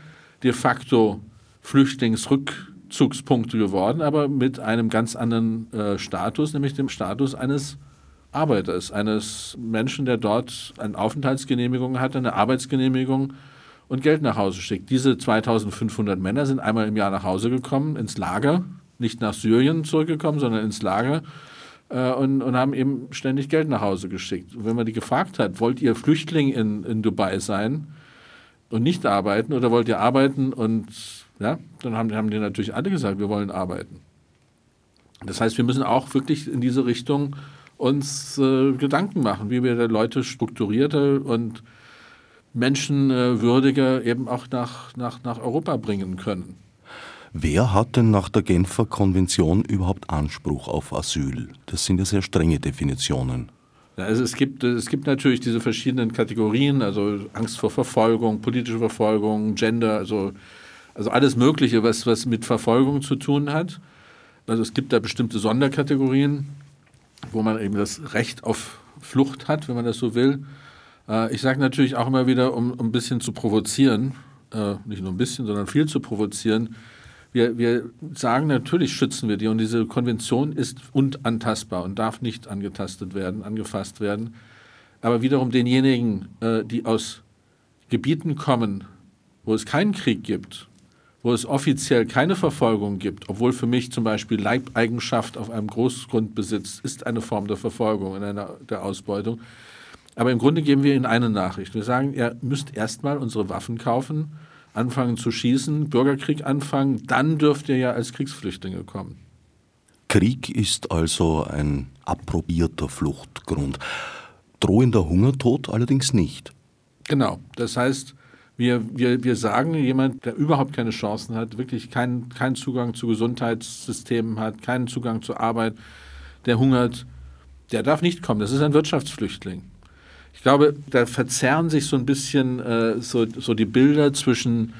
de facto Flüchtlingsrückzugspunkte geworden, aber mit einem ganz anderen Status, nämlich dem Status eines Arbeiters, eines Menschen, der dort eine Aufenthaltsgenehmigung hat, eine Arbeitsgenehmigung und Geld nach Hause schickt. Diese 2500 Männer sind einmal im Jahr nach Hause gekommen, ins Lager, nicht nach Syrien zurückgekommen, sondern ins Lager und haben eben ständig Geld nach Hause geschickt. Und wenn man die gefragt hat, wollt ihr Flüchtling in Dubai sein und nicht arbeiten oder wollt ihr arbeiten und ja, dann haben die natürlich alle gesagt, wir wollen arbeiten. Das heißt, wir müssen auch wirklich in diese Richtung uns Gedanken machen, wie wir Leute strukturierter und menschenwürdiger eben auch nach Europa bringen können. Wer hat denn nach der Genfer Konvention überhaupt Anspruch auf Asyl? Das sind ja sehr strenge Definitionen. Ja, also es gibt natürlich diese verschiedenen Kategorien, also Angst vor Verfolgung, politische Verfolgung, Gender, also alles Mögliche, was mit Verfolgung zu tun hat. Also es gibt da bestimmte Sonderkategorien, wo man eben das Recht auf Flucht hat, wenn man das so will. Ich sage natürlich auch immer wieder, um ein bisschen zu provozieren, nicht nur ein bisschen, sondern viel zu provozieren, wir sagen natürlich, schützen wir die und diese Konvention ist unantastbar und darf nicht angefasst werden. Aber wiederum denjenigen, die aus Gebieten kommen, wo es keinen Krieg gibt, wo es offiziell keine Verfolgung gibt, obwohl für mich zum Beispiel Leibeigenschaft auf einem Großgrundbesitz ist eine Form der Verfolgung und der Ausbeutung. Aber im Grunde geben wir ihnen eine Nachricht. Wir sagen, ihr müsst erstmal unsere Waffen kaufen, anfangen zu schießen, Bürgerkrieg anfangen, dann dürft ihr ja als Kriegsflüchtlinge kommen. Krieg ist also ein approbierter Fluchtgrund. Drohender Hungertod allerdings nicht. Genau, das heißt, wir sagen, jemand, der überhaupt keine Chancen hat, wirklich keinen Zugang zu Gesundheitssystemen hat, keinen Zugang zur Arbeit, der hungert, der darf nicht kommen. Das ist ein Wirtschaftsflüchtling. Ich glaube, da verzerren sich so ein bisschen so die Bilder zwischen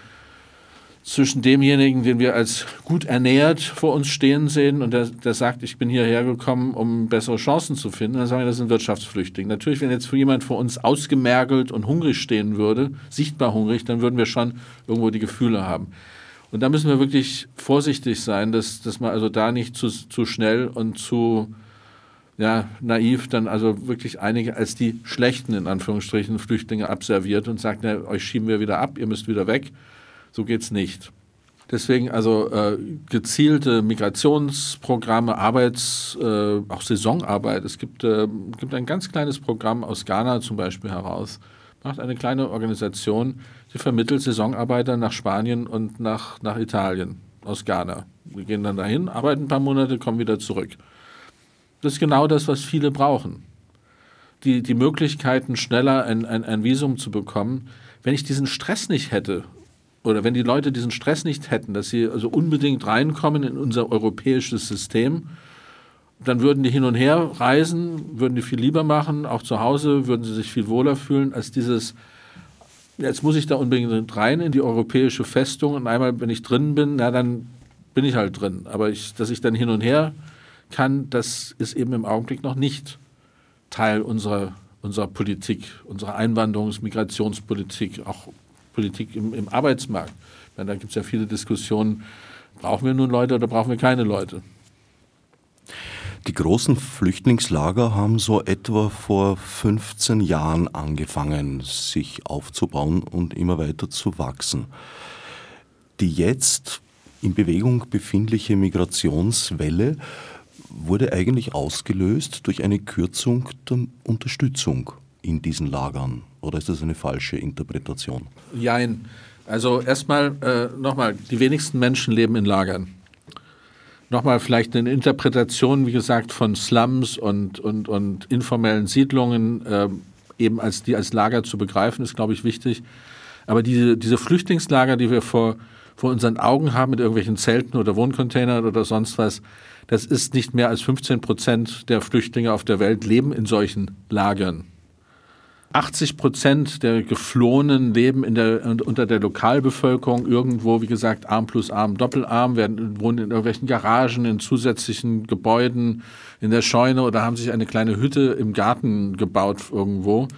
demjenigen, den wir als gut ernährt vor uns stehen sehen und der sagt, ich bin hierher gekommen, um bessere Chancen zu finden, dann sagen wir, das ist ein Wirtschaftsflüchtling. Natürlich, wenn jetzt jemand vor uns ausgemergelt und hungrig stehen würde, sichtbar hungrig, dann würden wir schon irgendwo die Gefühle haben. Und da müssen wir wirklich vorsichtig sein, dass man also da nicht zu schnell und zu naiv dann also wirklich einige als die schlechten, in Anführungsstrichen, Flüchtlinge abserviert und sagt, na, euch schieben wir wieder ab, ihr müsst wieder weg. So geht's nicht. Deswegen also gezielte Migrationsprogramme, auch Saisonarbeit. Es gibt ein ganz kleines Programm aus Ghana zum Beispiel heraus, macht eine kleine Organisation, die vermittelt Saisonarbeiter nach Spanien und nach Italien aus Ghana. Die gehen dann dahin, arbeiten ein paar Monate, kommen wieder zurück. Das ist genau das, was viele brauchen. Die Möglichkeiten, schneller ein Visum zu bekommen. Wenn ich diesen Stress nicht hätte, oder wenn die Leute diesen Stress nicht hätten, dass sie also unbedingt reinkommen in unser europäisches System, dann würden die hin und her reisen, würden die viel lieber machen, auch zu Hause würden sie sich viel wohler fühlen, als dieses, jetzt muss ich da unbedingt rein in die europäische Festung und einmal, wenn ich drin bin, na dann bin ich halt drin. Aber dass ich dann hin und her kann, das ist eben im Augenblick noch nicht Teil unserer Politik, unserer Einwanderungs-, Migrationspolitik, auch Politik im Arbeitsmarkt. Ich meine, da gibt es ja viele Diskussionen, brauchen wir nun Leute oder brauchen wir keine Leute? Die großen Flüchtlingslager haben so etwa vor 15 Jahren angefangen, sich aufzubauen und immer weiter zu wachsen. Die jetzt in Bewegung befindliche Migrationswelle wurde eigentlich ausgelöst durch eine Kürzung der Unterstützung in diesen Lagern. Oder ist das eine falsche Interpretation? Nein. Also erstmal nochmal, die wenigsten Menschen leben in Lagern. Nochmal vielleicht eine Interpretation, wie gesagt, von Slums und informellen Siedlungen, eben als Lager zu begreifen, ist, glaube ich, wichtig. Aber diese Flüchtlingslager, die wir vor unseren Augen haben mit irgendwelchen Zelten oder Wohncontainern oder sonst was, das ist nicht mehr als 15% der Flüchtlinge auf der Welt leben in solchen Lagern. 80% der Geflohenen leben unter der Lokalbevölkerung irgendwo, wie gesagt, arm plus arm, doppelarm, wohnen in irgendwelchen Garagen, in zusätzlichen Gebäuden, in der Scheune oder haben sich eine kleine Hütte im Garten gebaut irgendwo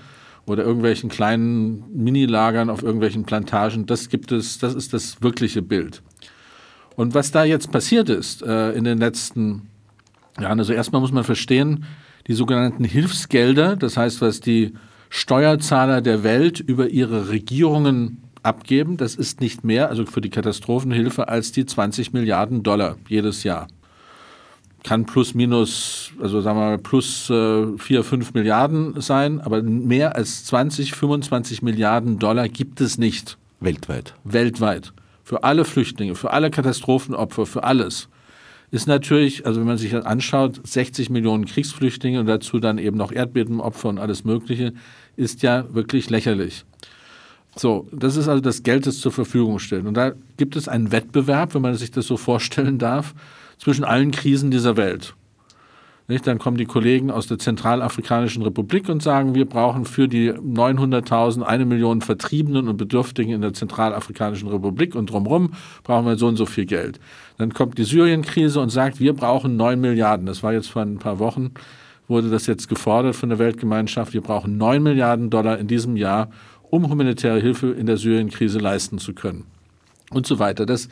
oder irgendwelchen kleinen Minilagern auf irgendwelchen Plantagen. Das gibt es, das ist das wirkliche Bild. Und was da jetzt passiert ist in den letzten Jahren, also erstmal muss man verstehen, die sogenannten Hilfsgelder, das heißt, was die Steuerzahler der Welt über ihre Regierungen abgeben, das ist nicht mehr, also für die Katastrophenhilfe, als die 20 Milliarden Dollar jedes Jahr. Kann plus minus, also sagen wir mal plus 4, 5 Milliarden sein, aber mehr als 20, 25 Milliarden Dollar gibt es nicht. Weltweit? Weltweit. Für alle Flüchtlinge, für alle Katastrophenopfer, für alles. Ist natürlich, also wenn man sich das anschaut, 60 Millionen Kriegsflüchtlinge und dazu dann eben noch Erdbebenopfer und alles Mögliche, ist ja wirklich lächerlich. So, das ist also das Geld, das zur Verfügung steht. Und da gibt es einen Wettbewerb, wenn man sich das so vorstellen darf, zwischen allen Krisen dieser Welt. Nicht? Dann kommen die Kollegen aus der Zentralafrikanischen Republik und sagen, wir brauchen für die 900.000, 1 Million Vertriebenen und Bedürftigen in der Zentralafrikanischen Republik und drumherum brauchen wir so und so viel Geld. Dann kommt die Syrien-Krise und sagt, wir brauchen 9 Milliarden. Das war jetzt vor ein paar Wochen, wurde das jetzt gefordert von der Weltgemeinschaft. Wir brauchen 9 Milliarden Dollar in diesem Jahr, um humanitäre Hilfe in der Syrien-Krise leisten zu können. Und so weiter. Das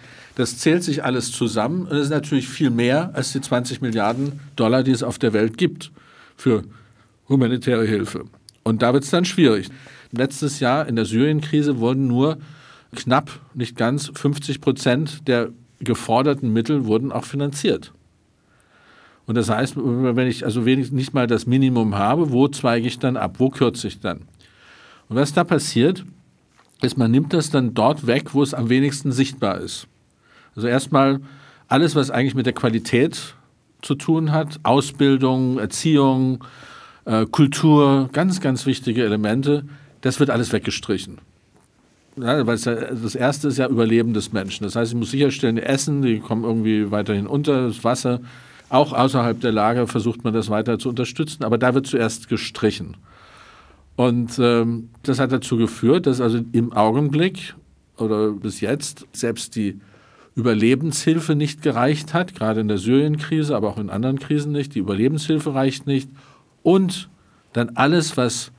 zählt sich alles zusammen und es ist natürlich viel mehr als die 20 Milliarden Dollar, die es auf der Welt gibt für humanitäre Hilfe. Und da wird es dann schwierig. Letztes Jahr in der Syrien-Krise wurden nur knapp, nicht ganz, 50% der geforderten Mittel wurden auch finanziert. Und das heißt, wenn ich also wenigstens nicht mal das Minimum habe, wo zweige ich dann ab, wo kürze ich dann? Und was da passiert, ist, man nimmt das dann dort weg, wo es am wenigsten sichtbar ist. Also erstmal alles, was eigentlich mit der Qualität zu tun hat, Ausbildung, Erziehung, Kultur, ganz, ganz wichtige Elemente, das wird alles weggestrichen. Ja, weil das Erste ist ja Überleben des Menschen. Das heißt, ich muss sicherstellen, die Essen, die kommen irgendwie weiterhin unter, das Wasser. Auch außerhalb der Lager versucht man das weiter zu unterstützen, aber da wird zuerst gestrichen. Und das hat dazu geführt, dass also im Augenblick oder bis jetzt selbst die Überlebenshilfe nicht gereicht hat, gerade in der Syrien-Krise, aber auch in anderen Krisen nicht. Die Überlebenshilfe reicht nicht. Und dann alles, was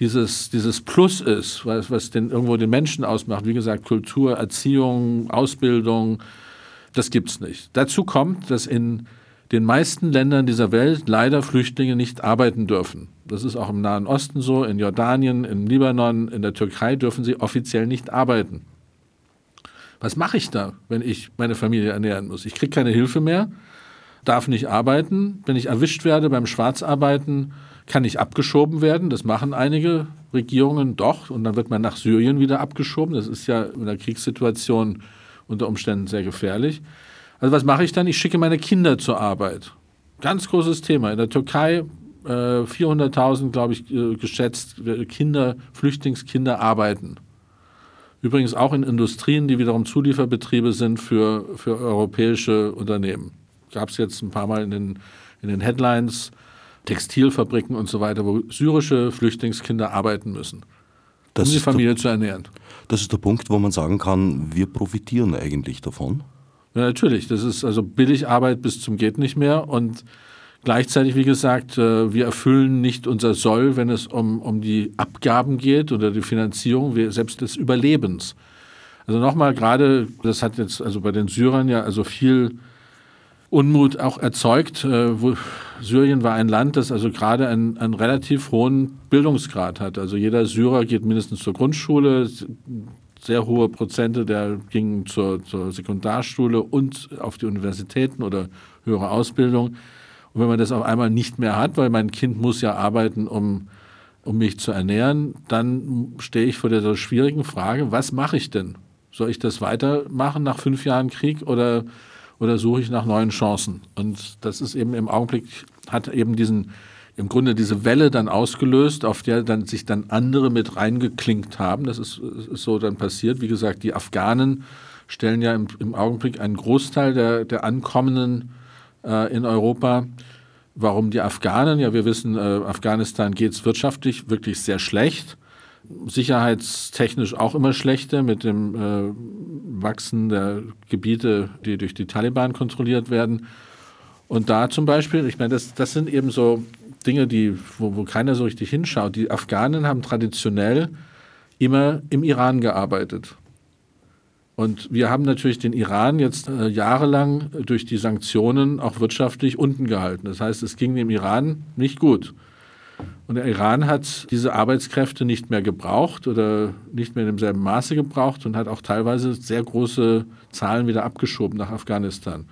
dieses Plus ist, was denn irgendwo den Menschen ausmacht, wie gesagt, Kultur, Erziehung, Ausbildung, das gibt's nicht. Dazu kommt, dass in den meisten Ländern dieser Welt leider Flüchtlinge nicht arbeiten dürfen. Das ist auch im Nahen Osten so, in Jordanien, im Libanon, in der Türkei dürfen sie offiziell nicht arbeiten. Was mache ich da, wenn ich meine Familie ernähren muss? Ich kriege keine Hilfe mehr, darf nicht arbeiten. Wenn ich erwischt werde beim Schwarzarbeiten, kann ich abgeschoben werden. Das machen einige Regierungen doch. Und dann wird man nach Syrien wieder abgeschoben. Das ist ja in der Kriegssituation unter Umständen sehr gefährlich. Also was mache ich dann? Ich schicke meine Kinder zur Arbeit. Ganz großes Thema. In der Türkei 400.000, glaube ich, geschätzt, Kinder, Flüchtlingskinder arbeiten. Übrigens auch in Industrien, die wiederum Zulieferbetriebe sind für europäische Unternehmen. Gab es jetzt ein paar Mal in den Headlines, Textilfabriken und so weiter, wo syrische Flüchtlingskinder arbeiten müssen, um die Familie zu ernähren. Das ist der Punkt, wo man sagen kann, wir profitieren eigentlich davon. Ja, natürlich, das ist also Billigarbeit bis zum geht nicht mehr und gleichzeitig, wie gesagt, wir erfüllen nicht unser Soll, wenn es um die Abgaben geht oder die Finanzierung, selbst des Überlebens. Also nochmal gerade, das hat jetzt also bei den Syrern ja also viel Unmut auch erzeugt. Syrien war ein Land, das also gerade einen relativ hohen Bildungsgrad hat. Also jeder Syrer geht mindestens zur Grundschule. Sehr hohe Prozente der gingen zur Sekundarschule und auf die Universitäten oder höhere Ausbildung. Und wenn man das auf einmal nicht mehr hat, weil mein Kind muss ja arbeiten, um mich zu ernähren, dann stehe ich vor der so schwierigen Frage, was mache ich denn? Soll ich das weitermachen nach 5 Jahren Krieg oder suche ich nach neuen Chancen? Und das ist eben im Augenblick, hat eben im Grunde diese Welle dann ausgelöst, auf der dann sich dann andere mit reingeklinkt haben. Das ist so dann passiert. Wie gesagt, die Afghanen stellen ja im Augenblick einen Großteil der Ankommenden in Europa. Warum die Afghanen? Ja, wir wissen, Afghanistan geht es wirtschaftlich wirklich sehr schlecht, sicherheitstechnisch auch immer schlechter mit dem Wachsen der Gebiete, die durch die Taliban kontrolliert werden. Und da zum Beispiel, ich meine, das sind eben so Dinge, die, wo keiner so richtig hinschaut. Die Afghanen haben traditionell immer im Iran gearbeitet. Und wir haben natürlich den Iran jetzt jahrelang durch die Sanktionen auch wirtschaftlich unten gehalten. Das heißt, es ging dem Iran nicht gut. Und der Iran hat diese Arbeitskräfte nicht mehr gebraucht oder nicht mehr in demselben Maße gebraucht und hat auch teilweise sehr große Zahlen wieder abgeschoben nach Afghanistan.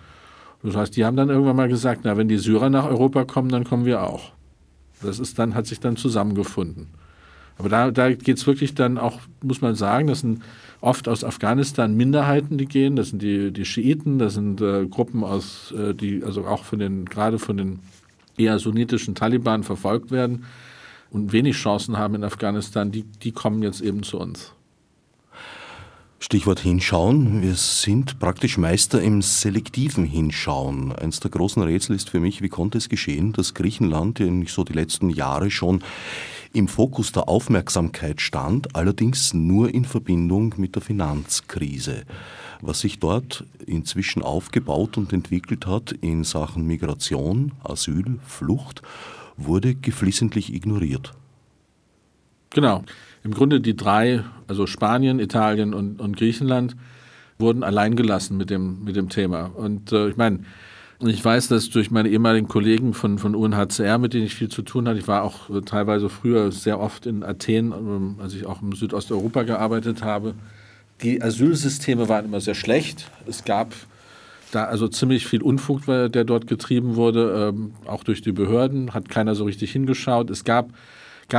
Das heißt, die haben dann irgendwann mal gesagt, na, wenn die Syrer nach Europa kommen, dann kommen wir auch. Hat sich dann zusammengefunden. Aber da geht es wirklich dann auch, muss man sagen, das sind oft aus Afghanistan Minderheiten, die gehen. Das sind die Schiiten, das sind Gruppen aus, die also auch gerade von den eher sunnitischen Taliban verfolgt werden und wenig Chancen haben in Afghanistan. Die kommen jetzt eben zu uns. Stichwort Hinschauen. Wir sind praktisch Meister im selektiven Hinschauen. Eins der großen Rätsel ist für mich, wie konnte es geschehen, dass Griechenland, ja nicht so die letzten Jahre schon im Fokus der Aufmerksamkeit stand, allerdings nur in Verbindung mit der Finanzkrise. Was sich dort inzwischen aufgebaut und entwickelt hat in Sachen Migration, Asyl, Flucht, wurde geflissentlich ignoriert. Genau. Im Grunde die drei, also Spanien, Italien und Griechenland, wurden alleingelassen mit dem Thema. Und ich meine, ich weiß, dass durch meine ehemaligen Kollegen von UNHCR, mit denen ich viel zu tun hatte, ich war auch teilweise früher sehr oft in Athen, als ich auch in Südosteuropa gearbeitet habe, die Asylsysteme waren immer sehr schlecht. Es gab da also ziemlich viel Unfug, der dort getrieben wurde, auch durch die Behörden, hat keiner so richtig hingeschaut. Es gab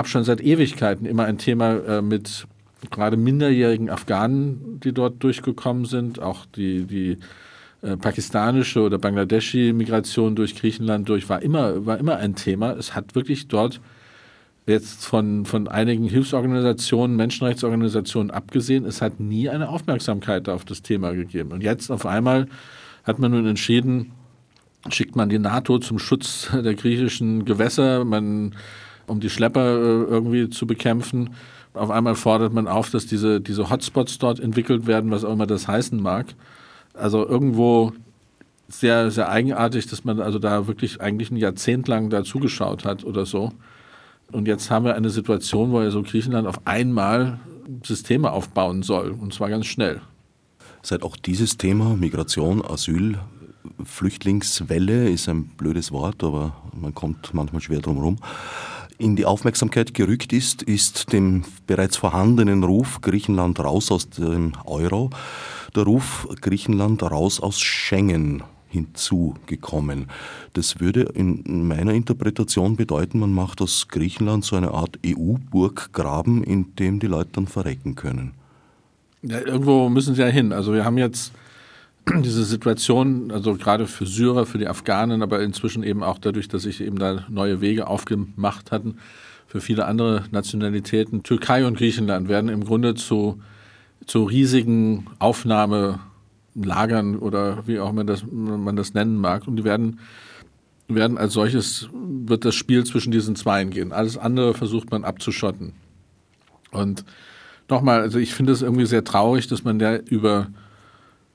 schon seit Ewigkeiten immer ein Thema mit gerade minderjährigen Afghanen, die dort durchgekommen sind, auch die pakistanische oder bangladeschi Migration durch Griechenland war immer ein Thema. Es hat wirklich dort jetzt von einigen Hilfsorganisationen, Menschenrechtsorganisationen abgesehen, es hat nie eine Aufmerksamkeit auf das Thema gegeben. Und jetzt auf einmal hat man nun entschieden, schickt man die NATO zum Schutz der griechischen Gewässer, um die Schlepper irgendwie zu bekämpfen. Auf einmal fordert man auf, dass diese Hotspots dort entwickelt werden, was auch immer das heißen mag. Also irgendwo sehr, sehr eigenartig, dass man also da wirklich eigentlich ein Jahrzehnt lang da zugeschaut hat oder so. Und jetzt haben wir eine Situation, wo ja so Griechenland auf einmal Systeme aufbauen soll, und zwar ganz schnell. Seit auch dieses Thema Migration, Asyl, Flüchtlingswelle ist ein blödes Wort, aber man kommt manchmal schwer drum herum, in die Aufmerksamkeit gerückt ist, ist dem bereits vorhandenen Ruf Griechenland raus aus dem Euro, der Ruf Griechenland raus aus Schengen hinzugekommen. Das würde in meiner Interpretation bedeuten, man macht aus Griechenland so eine Art EU-Burggraben, in dem die Leute dann verrecken können. Ja, irgendwo müssen sie ja hin. Also wir haben jetzt diese Situation, also gerade für Syrer, für die Afghanen, aber inzwischen eben auch dadurch, dass sich eben da neue Wege aufgemacht hatten, für viele andere Nationalitäten. Türkei und Griechenland werden im Grunde zu riesigen Aufnahmelagern oder wie auch man das nennen mag. Und die werden als solches, wird das Spiel zwischen diesen Zweien gehen. Alles andere versucht man abzuschotten. Und nochmal, also ich finde es irgendwie sehr traurig, dass man da über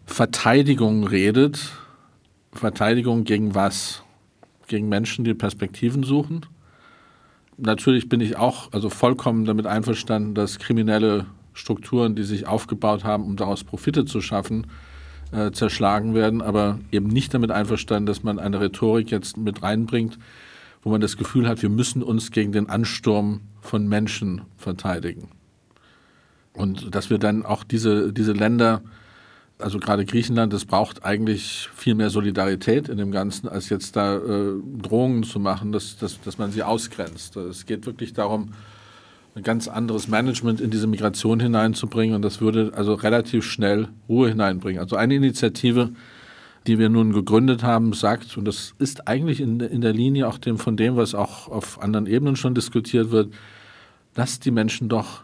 Verteidigung redet. Verteidigung gegen was? Gegen Menschen, die Perspektiven suchen. Natürlich bin ich auch also vollkommen damit einverstanden, dass kriminelle Strukturen, die sich aufgebaut haben, um daraus Profite zu schaffen, zerschlagen werden, aber eben nicht damit einverstanden, dass man eine Rhetorik jetzt mit reinbringt, wo man das Gefühl hat, wir müssen uns gegen den Ansturm von Menschen verteidigen. Und dass wir dann auch diese Länder, also gerade Griechenland, das braucht eigentlich viel mehr Solidarität in dem Ganzen, als jetzt da Drohungen zu machen, dass man sie ausgrenzt. Es geht wirklich darum, ein ganz anderes Management in diese Migration hineinzubringen, und das würde also relativ schnell Ruhe hineinbringen. Also eine Initiative, die wir nun gegründet haben, sagt, und das ist eigentlich in der Linie auch von dem, was auch auf anderen Ebenen schon diskutiert wird, lasst die Menschen doch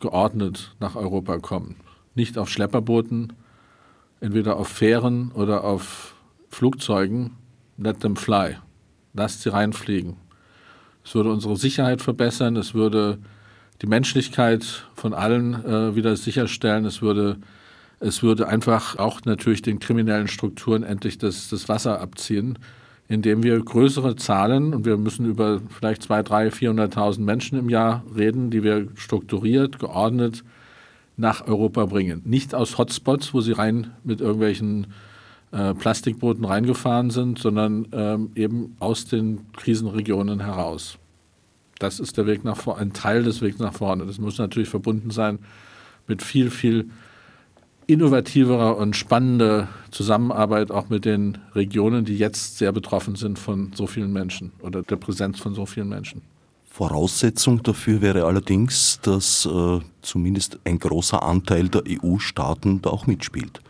geordnet nach Europa kommen. Nicht auf Schlepperbooten, entweder auf Fähren oder auf Flugzeugen, let them fly. lasst sie reinfliegen. Es würde unsere Sicherheit verbessern, es würde die Menschlichkeit von allen wieder sicherstellen, es würde einfach auch natürlich den kriminellen Strukturen endlich das Wasser abziehen, indem wir größere Zahlen, und wir müssen über vielleicht 200.000, 300.000, 400.000 Menschen im Jahr reden, die wir strukturiert, geordnet nach Europa bringen. Nicht aus Hotspots, wo sie rein mit irgendwelchen Plastikbooten reingefahren sind, sondern eben aus den Krisenregionen heraus. Das ist der Weg nach vorne, ein Teil des Wegs nach vorne. Das muss natürlich verbunden sein mit viel, viel innovativerer und spannender Zusammenarbeit auch mit den Regionen, die jetzt sehr betroffen sind von so vielen Menschen oder der Präsenz von so vielen Menschen. Voraussetzung dafür wäre allerdings, dass zumindest ein großer Anteil der EU-Staaten da auch mitspielt.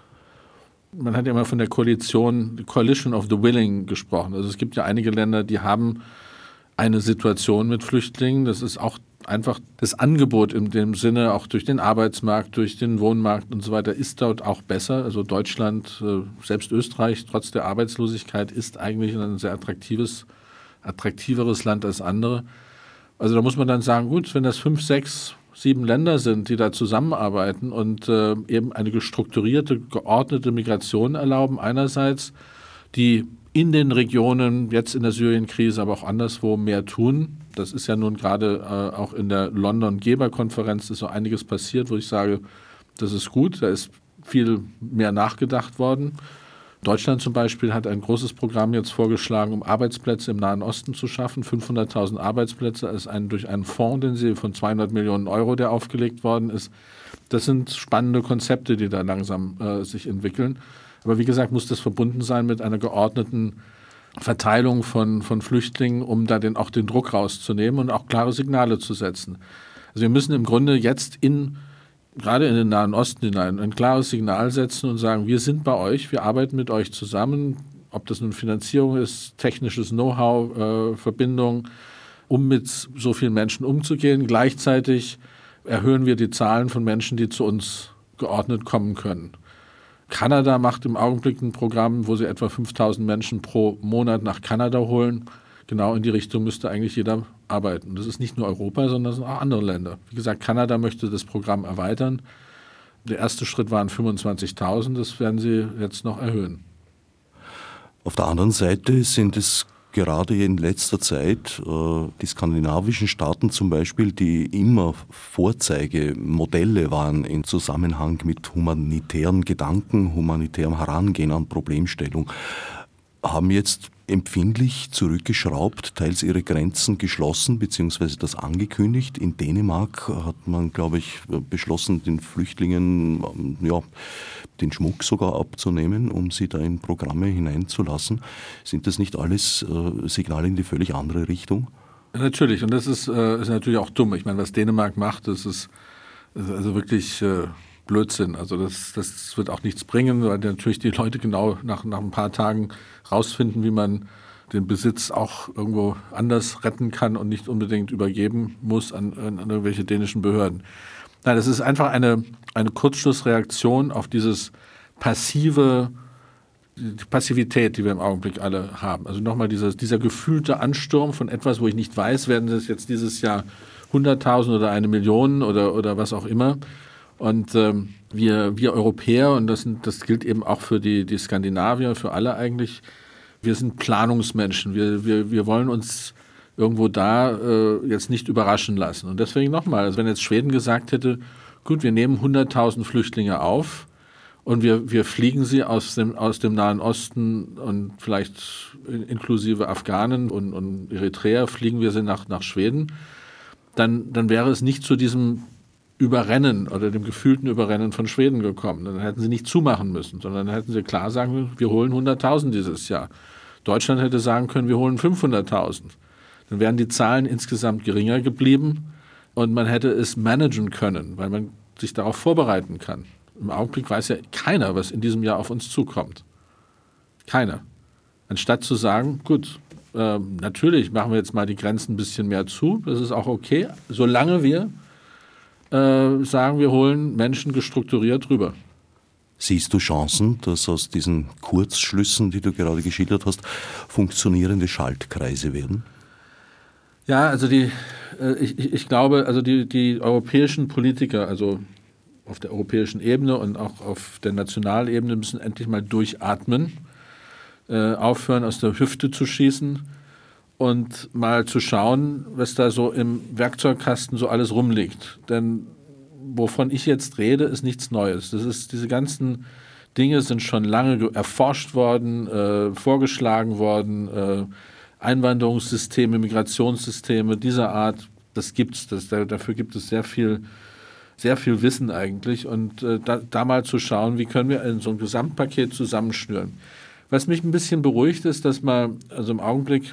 Man hat ja immer von der Koalition, Coalition of the Willing gesprochen. Also es gibt ja einige Länder, die haben eine Situation mit Flüchtlingen. Das ist auch einfach das Angebot in dem Sinne, auch durch den Arbeitsmarkt, durch den Wohnmarkt und so weiter, ist dort auch besser. Also Deutschland, selbst Österreich, trotz der Arbeitslosigkeit, ist eigentlich ein sehr attraktiveres Land als andere. Also da muss man dann sagen, gut, wenn das 5, 6, 7 Länder sind, die da zusammenarbeiten und eben eine gestrukturierte, geordnete Migration erlauben einerseits, die in den Regionen, jetzt in der Syrien-Krise, aber auch anderswo mehr tun. Das ist ja nun gerade auch in der London-Geber-Konferenz ist so einiges passiert, wo ich sage, das ist gut, da ist viel mehr nachgedacht worden. Deutschland zum Beispiel hat ein großes Programm jetzt vorgeschlagen, um Arbeitsplätze im Nahen Osten zu schaffen. 500.000 Arbeitsplätze ist durch einen Fonds, den sie von 200 Millionen Euro, der aufgelegt worden ist. Das sind spannende Konzepte, die da langsam sich entwickeln. Aber wie gesagt, muss das verbunden sein mit einer geordneten Verteilung von Flüchtlingen, um da auch den Druck rauszunehmen und auch klare Signale zu setzen. Also wir müssen im Grunde jetzt gerade in den Nahen Osten hinein ein klares Signal setzen und sagen, wir sind bei euch, wir arbeiten mit euch zusammen, ob das nun Finanzierung ist, technisches Know-how, Verbindung, um mit so vielen Menschen umzugehen. Gleichzeitig erhöhen wir die Zahlen von Menschen, die zu uns geordnet kommen können. Kanada macht im Augenblick ein Programm, wo sie etwa 5.000 Menschen pro Monat nach Kanada holen. Genau in die Richtung müsste eigentlich jeder arbeiten. Das ist nicht nur Europa, sondern das sind auch andere Länder. Wie gesagt, Kanada möchte das Programm erweitern. Der erste Schritt waren 25.000, das werden sie jetzt noch erhöhen. Auf der anderen Seite sind es gerade in letzter Zeit die skandinavischen Staaten zum Beispiel, die immer Vorzeigemodelle waren im Zusammenhang mit humanitären Gedanken, humanitärem Herangehen an Problemstellung, haben jetzt empfindlich zurückgeschraubt, teils ihre Grenzen geschlossen bzw. das angekündigt. In Dänemark hat man, glaube ich, beschlossen, den Flüchtlingen den Schmuck sogar abzunehmen, um sie da in Programme hineinzulassen. Sind das nicht alles Signale in die völlig andere Richtung? Natürlich, und das ist natürlich auch dumm. Ich meine, was Dänemark macht, das ist also wirklich Blödsinn. Also das wird auch nichts bringen, weil natürlich die Leute genau nach ein paar Tagen rausfinden, wie man den Besitz auch irgendwo anders retten kann und nicht unbedingt übergeben muss an irgendwelche dänischen Behörden. Nein, das ist einfach eine Kurzschlussreaktion auf die Passivität, die wir im Augenblick alle haben. Also nochmal dieser gefühlte Ansturm von etwas, wo ich nicht weiß, werden das jetzt dieses Jahr 100.000 oder 1 Million oder was auch immer. Und wir Europäer, und das gilt eben auch für die Skandinavier, für alle eigentlich, wir sind Planungsmenschen. Wir wollen uns irgendwo da jetzt nicht überraschen lassen. Und deswegen nochmal, also wenn jetzt Schweden gesagt hätte, gut, wir nehmen 100.000 Flüchtlinge auf und wir fliegen sie aus dem Nahen Osten und vielleicht inklusive Afghanen und Eritrea, fliegen wir sie nach Schweden, dann wäre es nicht zu diesem Überrennen oder dem gefühlten Überrennen von Schweden gekommen. Dann hätten sie nicht zumachen müssen, sondern dann hätten sie klar sagen können, wir holen 100.000 dieses Jahr. Deutschland hätte sagen können, wir holen 500.000. Dann wären die Zahlen insgesamt geringer geblieben und man hätte es managen können, weil man sich darauf vorbereiten kann. Im Augenblick weiß ja keiner, was in diesem Jahr auf uns zukommt. Keiner. Anstatt zu sagen, gut, natürlich machen wir jetzt mal die Grenzen ein bisschen mehr zu, das ist auch okay, solange wir sagen, wir holen Menschen gestrukturiert rüber. Siehst du Chancen, dass aus diesen Kurzschlüssen, die du gerade geschildert hast, funktionierende Schaltkreise werden? Ja, also ich glaube, also die europäischen Politiker, also auf der europäischen Ebene und auch auf der Nationalebene, müssen endlich mal durchatmen, aufhören, aus der Hüfte zu schießen und mal zu schauen, was da so im Werkzeugkasten so alles rumliegt. Denn wovon ich jetzt rede, ist nichts Neues. Das ist, diese ganzen Dinge sind schon lange erforscht worden, vorgeschlagen worden, Einwanderungssysteme, Migrationssysteme dieser Art, das gibt's. Dafür gibt es sehr viel Wissen eigentlich. Und da mal zu schauen, wie können wir in so ein Gesamtpaket zusammenschnüren. Was mich ein bisschen beruhigt ist, dass man, also im Augenblick,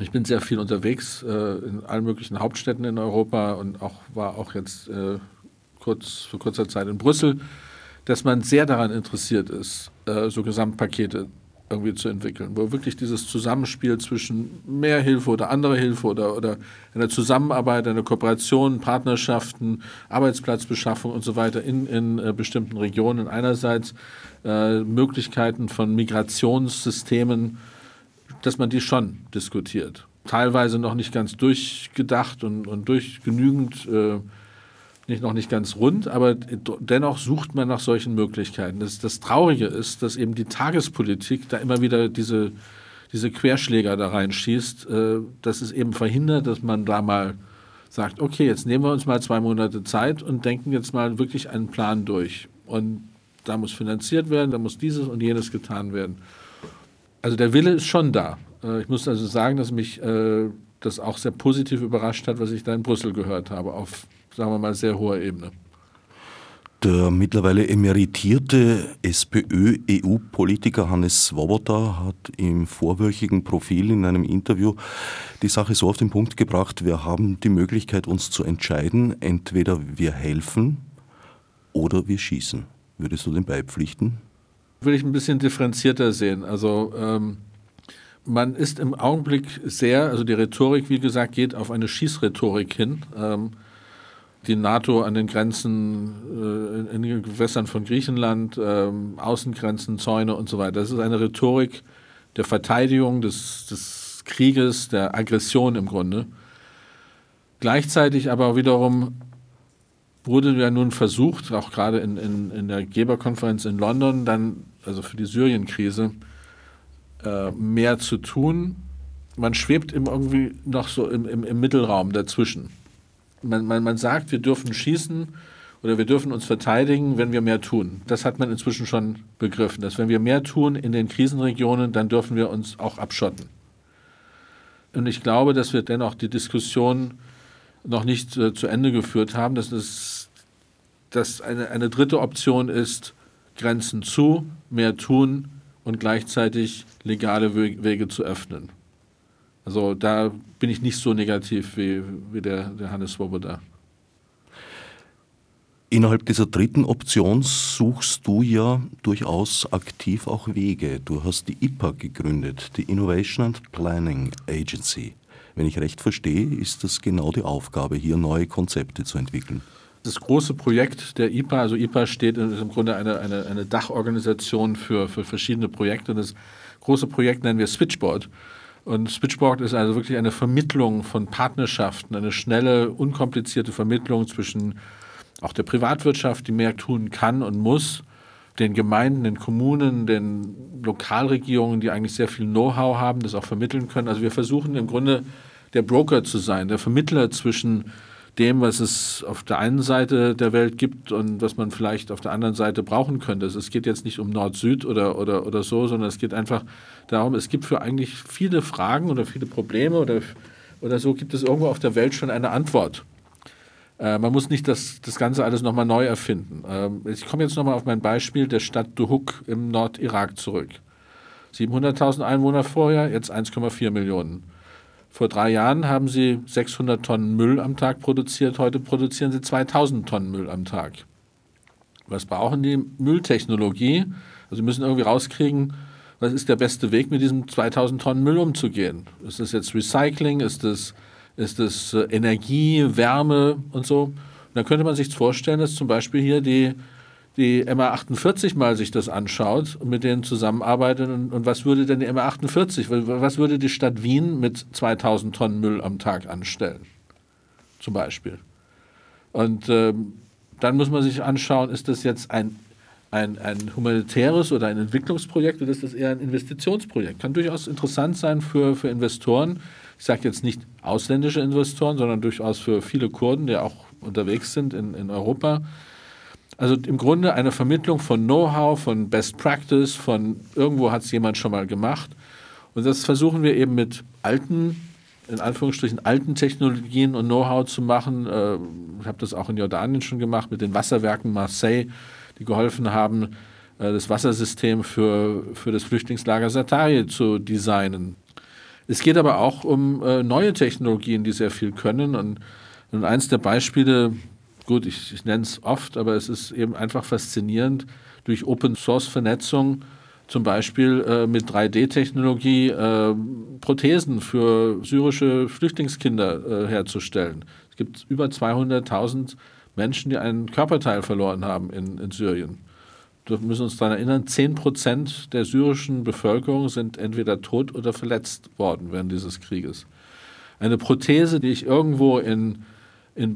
ich bin sehr viel unterwegs in allen möglichen Hauptstädten in Europa und war auch jetzt vor kurzer Zeit in Brüssel, dass man sehr daran interessiert ist, so Gesamtpakete irgendwie zu entwickeln, wo wirklich dieses Zusammenspiel zwischen mehr Hilfe oder andere Hilfe oder einer Zusammenarbeit, einer Kooperation, Partnerschaften, Arbeitsplatzbeschaffung und so weiter in bestimmten Regionen einerseits, Möglichkeiten von Migrationssystemen, dass man die schon diskutiert. Teilweise noch nicht ganz durchgedacht und durch genügend, noch nicht ganz rund, aber dennoch sucht man nach solchen Möglichkeiten. Das Traurige ist, dass eben die Tagespolitik da immer wieder diese Querschläger da reinschießt, dass es eben verhindert, dass man da mal sagt, okay, jetzt nehmen wir uns mal 2 Monate Zeit und denken jetzt mal wirklich einen Plan durch. Und da muss finanziert werden, da muss dieses und jenes getan werden. Also der Wille ist schon da. Ich muss also sagen, dass mich das auch sehr positiv überrascht hat, was ich da in Brüssel gehört habe, auf, sagen wir mal, sehr hoher Ebene. Der mittlerweile emeritierte SPÖ-EU-Politiker Hannes Swoboda hat im vorwöchigen Profil in einem Interview die Sache so auf den Punkt gebracht, wir haben die Möglichkeit, uns zu entscheiden, entweder wir helfen oder wir schießen. Würdest du dem beipflichten? Will ich ein bisschen differenzierter sehen. Also man ist im Augenblick also die Rhetorik, wie gesagt, geht auf eine Schießrhetorik hin. Die NATO an den Grenzen, in den Gewässern von Griechenland, Außengrenzen, Zäune und so weiter. Das ist eine Rhetorik der Verteidigung, des Krieges, der Aggression im Grunde. Gleichzeitig aber wiederum wurde ja nun versucht, auch gerade in der Geberkonferenz in London, dann also für die Syrien-Krise, mehr zu tun. Man schwebt irgendwie noch so im Mittelraum dazwischen. Man sagt, wir dürfen schießen oder wir dürfen uns verteidigen, wenn wir mehr tun. Das hat man inzwischen schon begriffen, dass wenn wir mehr tun in den Krisenregionen, dann dürfen wir uns auch abschotten. Und ich glaube, dass wir dennoch die Diskussion noch nicht zu Ende geführt haben, dass eine dritte Option ist, Grenzen zu, mehr tun und gleichzeitig legale Wege zu öffnen. Also da bin ich nicht so negativ wie der Hannes Swoboda. Innerhalb dieser dritten Option suchst du ja durchaus aktiv auch Wege. Du hast die IPA gegründet, die Innovation and Planning Agency. Wenn ich recht verstehe, ist das genau die Aufgabe, hier neue Konzepte zu entwickeln. Das große Projekt der IPA, also IPA steht im Grunde eine Dachorganisation für verschiedene Projekte. Und das große Projekt nennen wir Switxboard. Und Switxboard ist also wirklich eine Vermittlung von Partnerschaften, eine schnelle, unkomplizierte Vermittlung zwischen auch der Privatwirtschaft, die mehr tun kann und muss, den Gemeinden, den Kommunen, den Lokalregierungen, die eigentlich sehr viel Know-how haben, das auch vermitteln können. Also wir versuchen im Grunde der Broker zu sein, der Vermittler zwischen dem, was es auf der einen Seite der Welt gibt und was man vielleicht auf der anderen Seite brauchen könnte. Also es geht jetzt nicht um Nord-Süd oder so, sondern es geht einfach darum, es gibt für eigentlich viele Fragen oder viele Probleme oder so gibt es irgendwo auf der Welt schon eine Antwort. Man muss nicht das Ganze alles nochmal neu erfinden. Ich komme jetzt nochmal auf mein Beispiel der Stadt Duhok im Nordirak zurück. 700.000 Einwohner vorher, jetzt 1,4 Millionen. Vor 3 Jahren haben sie 600 Tonnen Müll am Tag produziert, heute produzieren sie 2000 Tonnen Müll am Tag. Was brauchen die? Mülltechnologie. Also sie müssen irgendwie rauskriegen, was ist der beste Weg, mit diesem 2000 Tonnen Müll umzugehen. Ist das jetzt Recycling, ist das Energie, Wärme und so? Und dann könnte man sich vorstellen, dass zum Beispiel hier die die MA 48 mal sich das anschaut und mit denen zusammenarbeitet und was würde denn die MA 48, was würde die Stadt Wien mit 2000 Tonnen Müll am Tag anstellen? Zum Beispiel. Und dann muss man sich anschauen, ist das jetzt ein humanitäres oder ein Entwicklungsprojekt oder ist das eher ein Investitionsprojekt? Kann durchaus interessant sein für Investoren. Ich sage jetzt nicht ausländische Investoren, sondern durchaus für viele Kurden, die auch unterwegs sind in Europa. Also im Grunde eine Vermittlung von Know-how, von Best Practice, von irgendwo hat es jemand schon mal gemacht. Und das versuchen wir eben mit alten, in Anführungsstrichen alten Technologien und Know-how zu machen. Ich habe das auch in Jordanien schon gemacht mit den Wasserwerken Marseille, die geholfen haben, das Wassersystem für das Flüchtlingslager Zaatari zu designen. Es geht aber auch um neue Technologien, die sehr viel können. Und eins der Beispiele, gut, ich nenne es oft, aber es ist eben einfach faszinierend, durch Open-Source-Vernetzung zum Beispiel mit 3D-Technologie Prothesen für syrische Flüchtlingskinder herzustellen. Es gibt über 200.000 Menschen, die einen Körperteil verloren haben in Syrien. Wir müssen uns daran erinnern, 10% der syrischen Bevölkerung sind entweder tot oder verletzt worden während dieses Krieges. Eine Prothese, die ich irgendwo in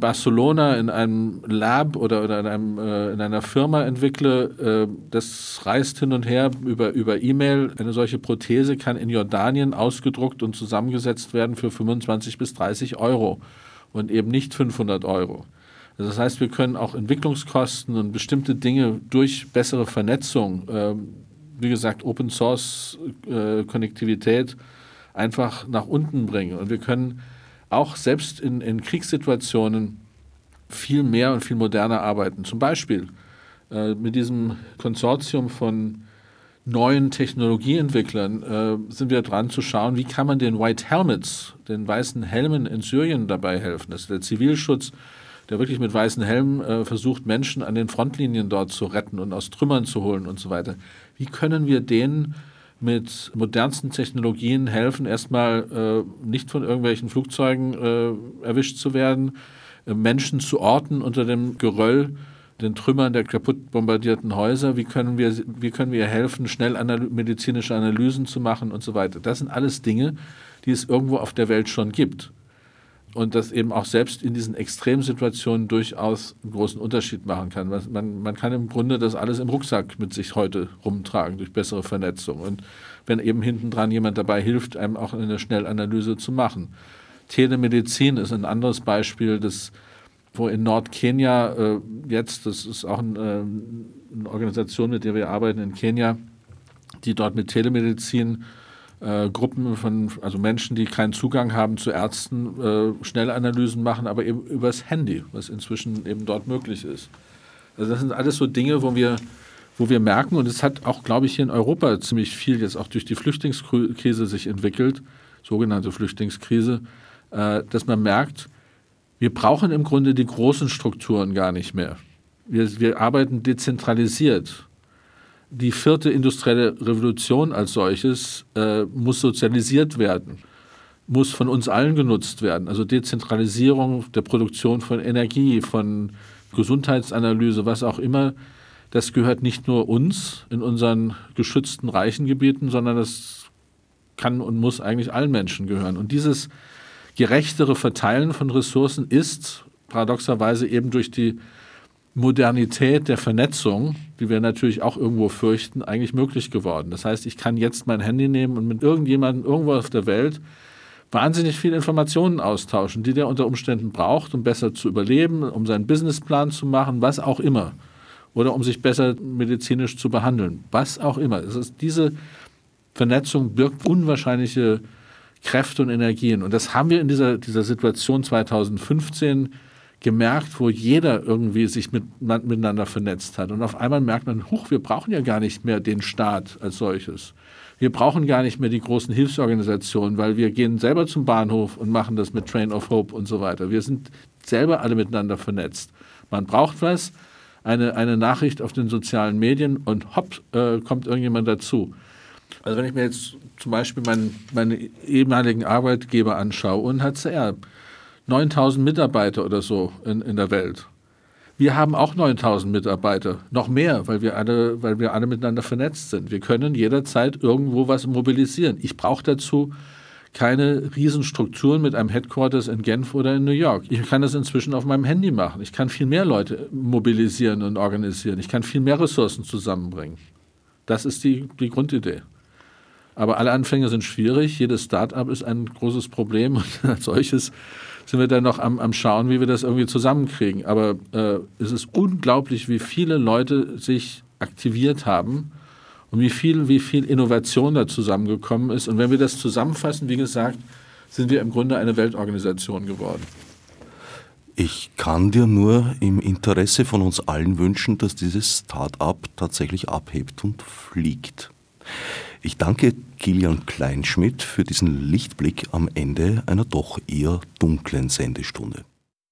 Barcelona in einem Lab oder in einer Firma entwickle, das reist hin und her über E-Mail. Eine solche Prothese kann in Jordanien ausgedruckt und zusammengesetzt werden für 25 bis 30 Euro und eben nicht 500 Euro. Also das heißt, wir können auch Entwicklungskosten und bestimmte Dinge durch bessere Vernetzung, wie gesagt, Open-Source-Konnektivität, einfach nach unten bringen. Und wir können auch selbst in Kriegssituationen viel mehr und viel moderner arbeiten. Zum Beispiel mit diesem Konsortium von neuen Technologieentwicklern sind wir dran zu schauen, wie kann man den White Helmets, den weißen Helmen in Syrien dabei helfen. Das ist der Zivilschutz, der wirklich mit weißen Helmen versucht, Menschen an den Frontlinien dort zu retten und aus Trümmern zu holen und so weiter. Wie können wir denen mit modernsten Technologien helfen, erstmal nicht von irgendwelchen Flugzeugen erwischt zu werden, Menschen zu orten unter dem Geröll, den Trümmern der kaputt bombardierten Häuser? Wie können wir helfen, schnell medizinische Analysen zu machen und so weiter? Das sind alles Dinge, die es irgendwo auf der Welt schon gibt. Und das eben auch selbst in diesen Extremsituationen durchaus einen großen Unterschied machen kann. Man kann im Grunde das alles im Rucksack mit sich heute rumtragen durch bessere Vernetzung. Und wenn eben hintendran jemand dabei hilft, einem auch eine Schnellanalyse zu machen. Telemedizin ist ein anderes Beispiel, wo in Nordkenia jetzt, das ist auch eine Organisation, mit der wir arbeiten in Kenia, die dort mit Telemedizin Gruppen von, also Menschen, die keinen Zugang haben zu Ärzten, Schnellanalysen machen, aber eben übers Handy, was inzwischen eben dort möglich ist. Also das sind alles so Dinge, wo wir merken, und es hat auch, glaube ich, hier in Europa ziemlich viel jetzt auch durch die Flüchtlingskrise sich entwickelt, sogenannte Flüchtlingskrise, dass man merkt, wir brauchen im Grunde die großen Strukturen gar nicht mehr. Wir arbeiten dezentralisiert. Die 4. industrielle Revolution als solches muss sozialisiert werden, muss von uns allen genutzt werden. Also Dezentralisierung der Produktion von Energie, von Gesundheitsanalyse, was auch immer, das gehört nicht nur uns in unseren geschützten reichen Gebieten, sondern das kann und muss eigentlich allen Menschen gehören. Und dieses gerechtere Verteilen von Ressourcen ist paradoxerweise eben durch die Modernität der Vernetzung, die wir natürlich auch irgendwo fürchten, eigentlich möglich geworden. Das heißt, ich kann jetzt mein Handy nehmen und mit irgendjemandem irgendwo auf der Welt wahnsinnig viele Informationen austauschen, die der unter Umständen braucht, um besser zu überleben, um seinen Businessplan zu machen, was auch immer. Oder um sich besser medizinisch zu behandeln, was auch immer. Das ist, diese Vernetzung birgt unwahrscheinliche Kräfte und Energien. Und das haben wir in dieser Situation 2015 gemerkt, wo jeder irgendwie sich miteinander vernetzt hat. Und auf einmal merkt man, huch, wir brauchen ja gar nicht mehr den Staat als solches. Wir brauchen gar nicht mehr die großen Hilfsorganisationen, weil wir gehen selber zum Bahnhof und machen das mit Train of Hope und so weiter. Wir sind selber alle miteinander vernetzt. Man braucht was, eine Nachricht auf den sozialen Medien und hopp, kommt irgendjemand dazu. Also wenn ich mir jetzt zum Beispiel meine ehemaligen Arbeitgeber anschaue, UNHCR, 9.000 Mitarbeiter oder so in der Welt. Wir haben auch 9.000 Mitarbeiter, noch mehr, weil wir alle miteinander vernetzt sind. Wir können jederzeit irgendwo was mobilisieren. Ich brauche dazu keine Riesenstrukturen mit einem Headquarters in Genf oder in New York. Ich kann das inzwischen auf meinem Handy machen. Ich kann viel mehr Leute mobilisieren und organisieren. Ich kann viel mehr Ressourcen zusammenbringen. Das ist die Grundidee. Aber alle Anfänge sind schwierig. Jedes Start-up ist ein großes Problem. Und als solches sind wir dann noch am Schauen, wie wir das irgendwie zusammenkriegen. Aber es ist unglaublich, wie viele Leute sich aktiviert haben, und wie viel Innovation da zusammengekommen ist. Und wenn wir das zusammenfassen, wie gesagt, sind wir im Grunde eine Weltorganisation geworden. Ich kann dir nur im Interesse von uns allen wünschen, dass dieses Start-up tatsächlich abhebt und fliegt. Ich danke Kilian Kleinschmidt für diesen Lichtblick am Ende einer doch eher dunklen Sendestunde.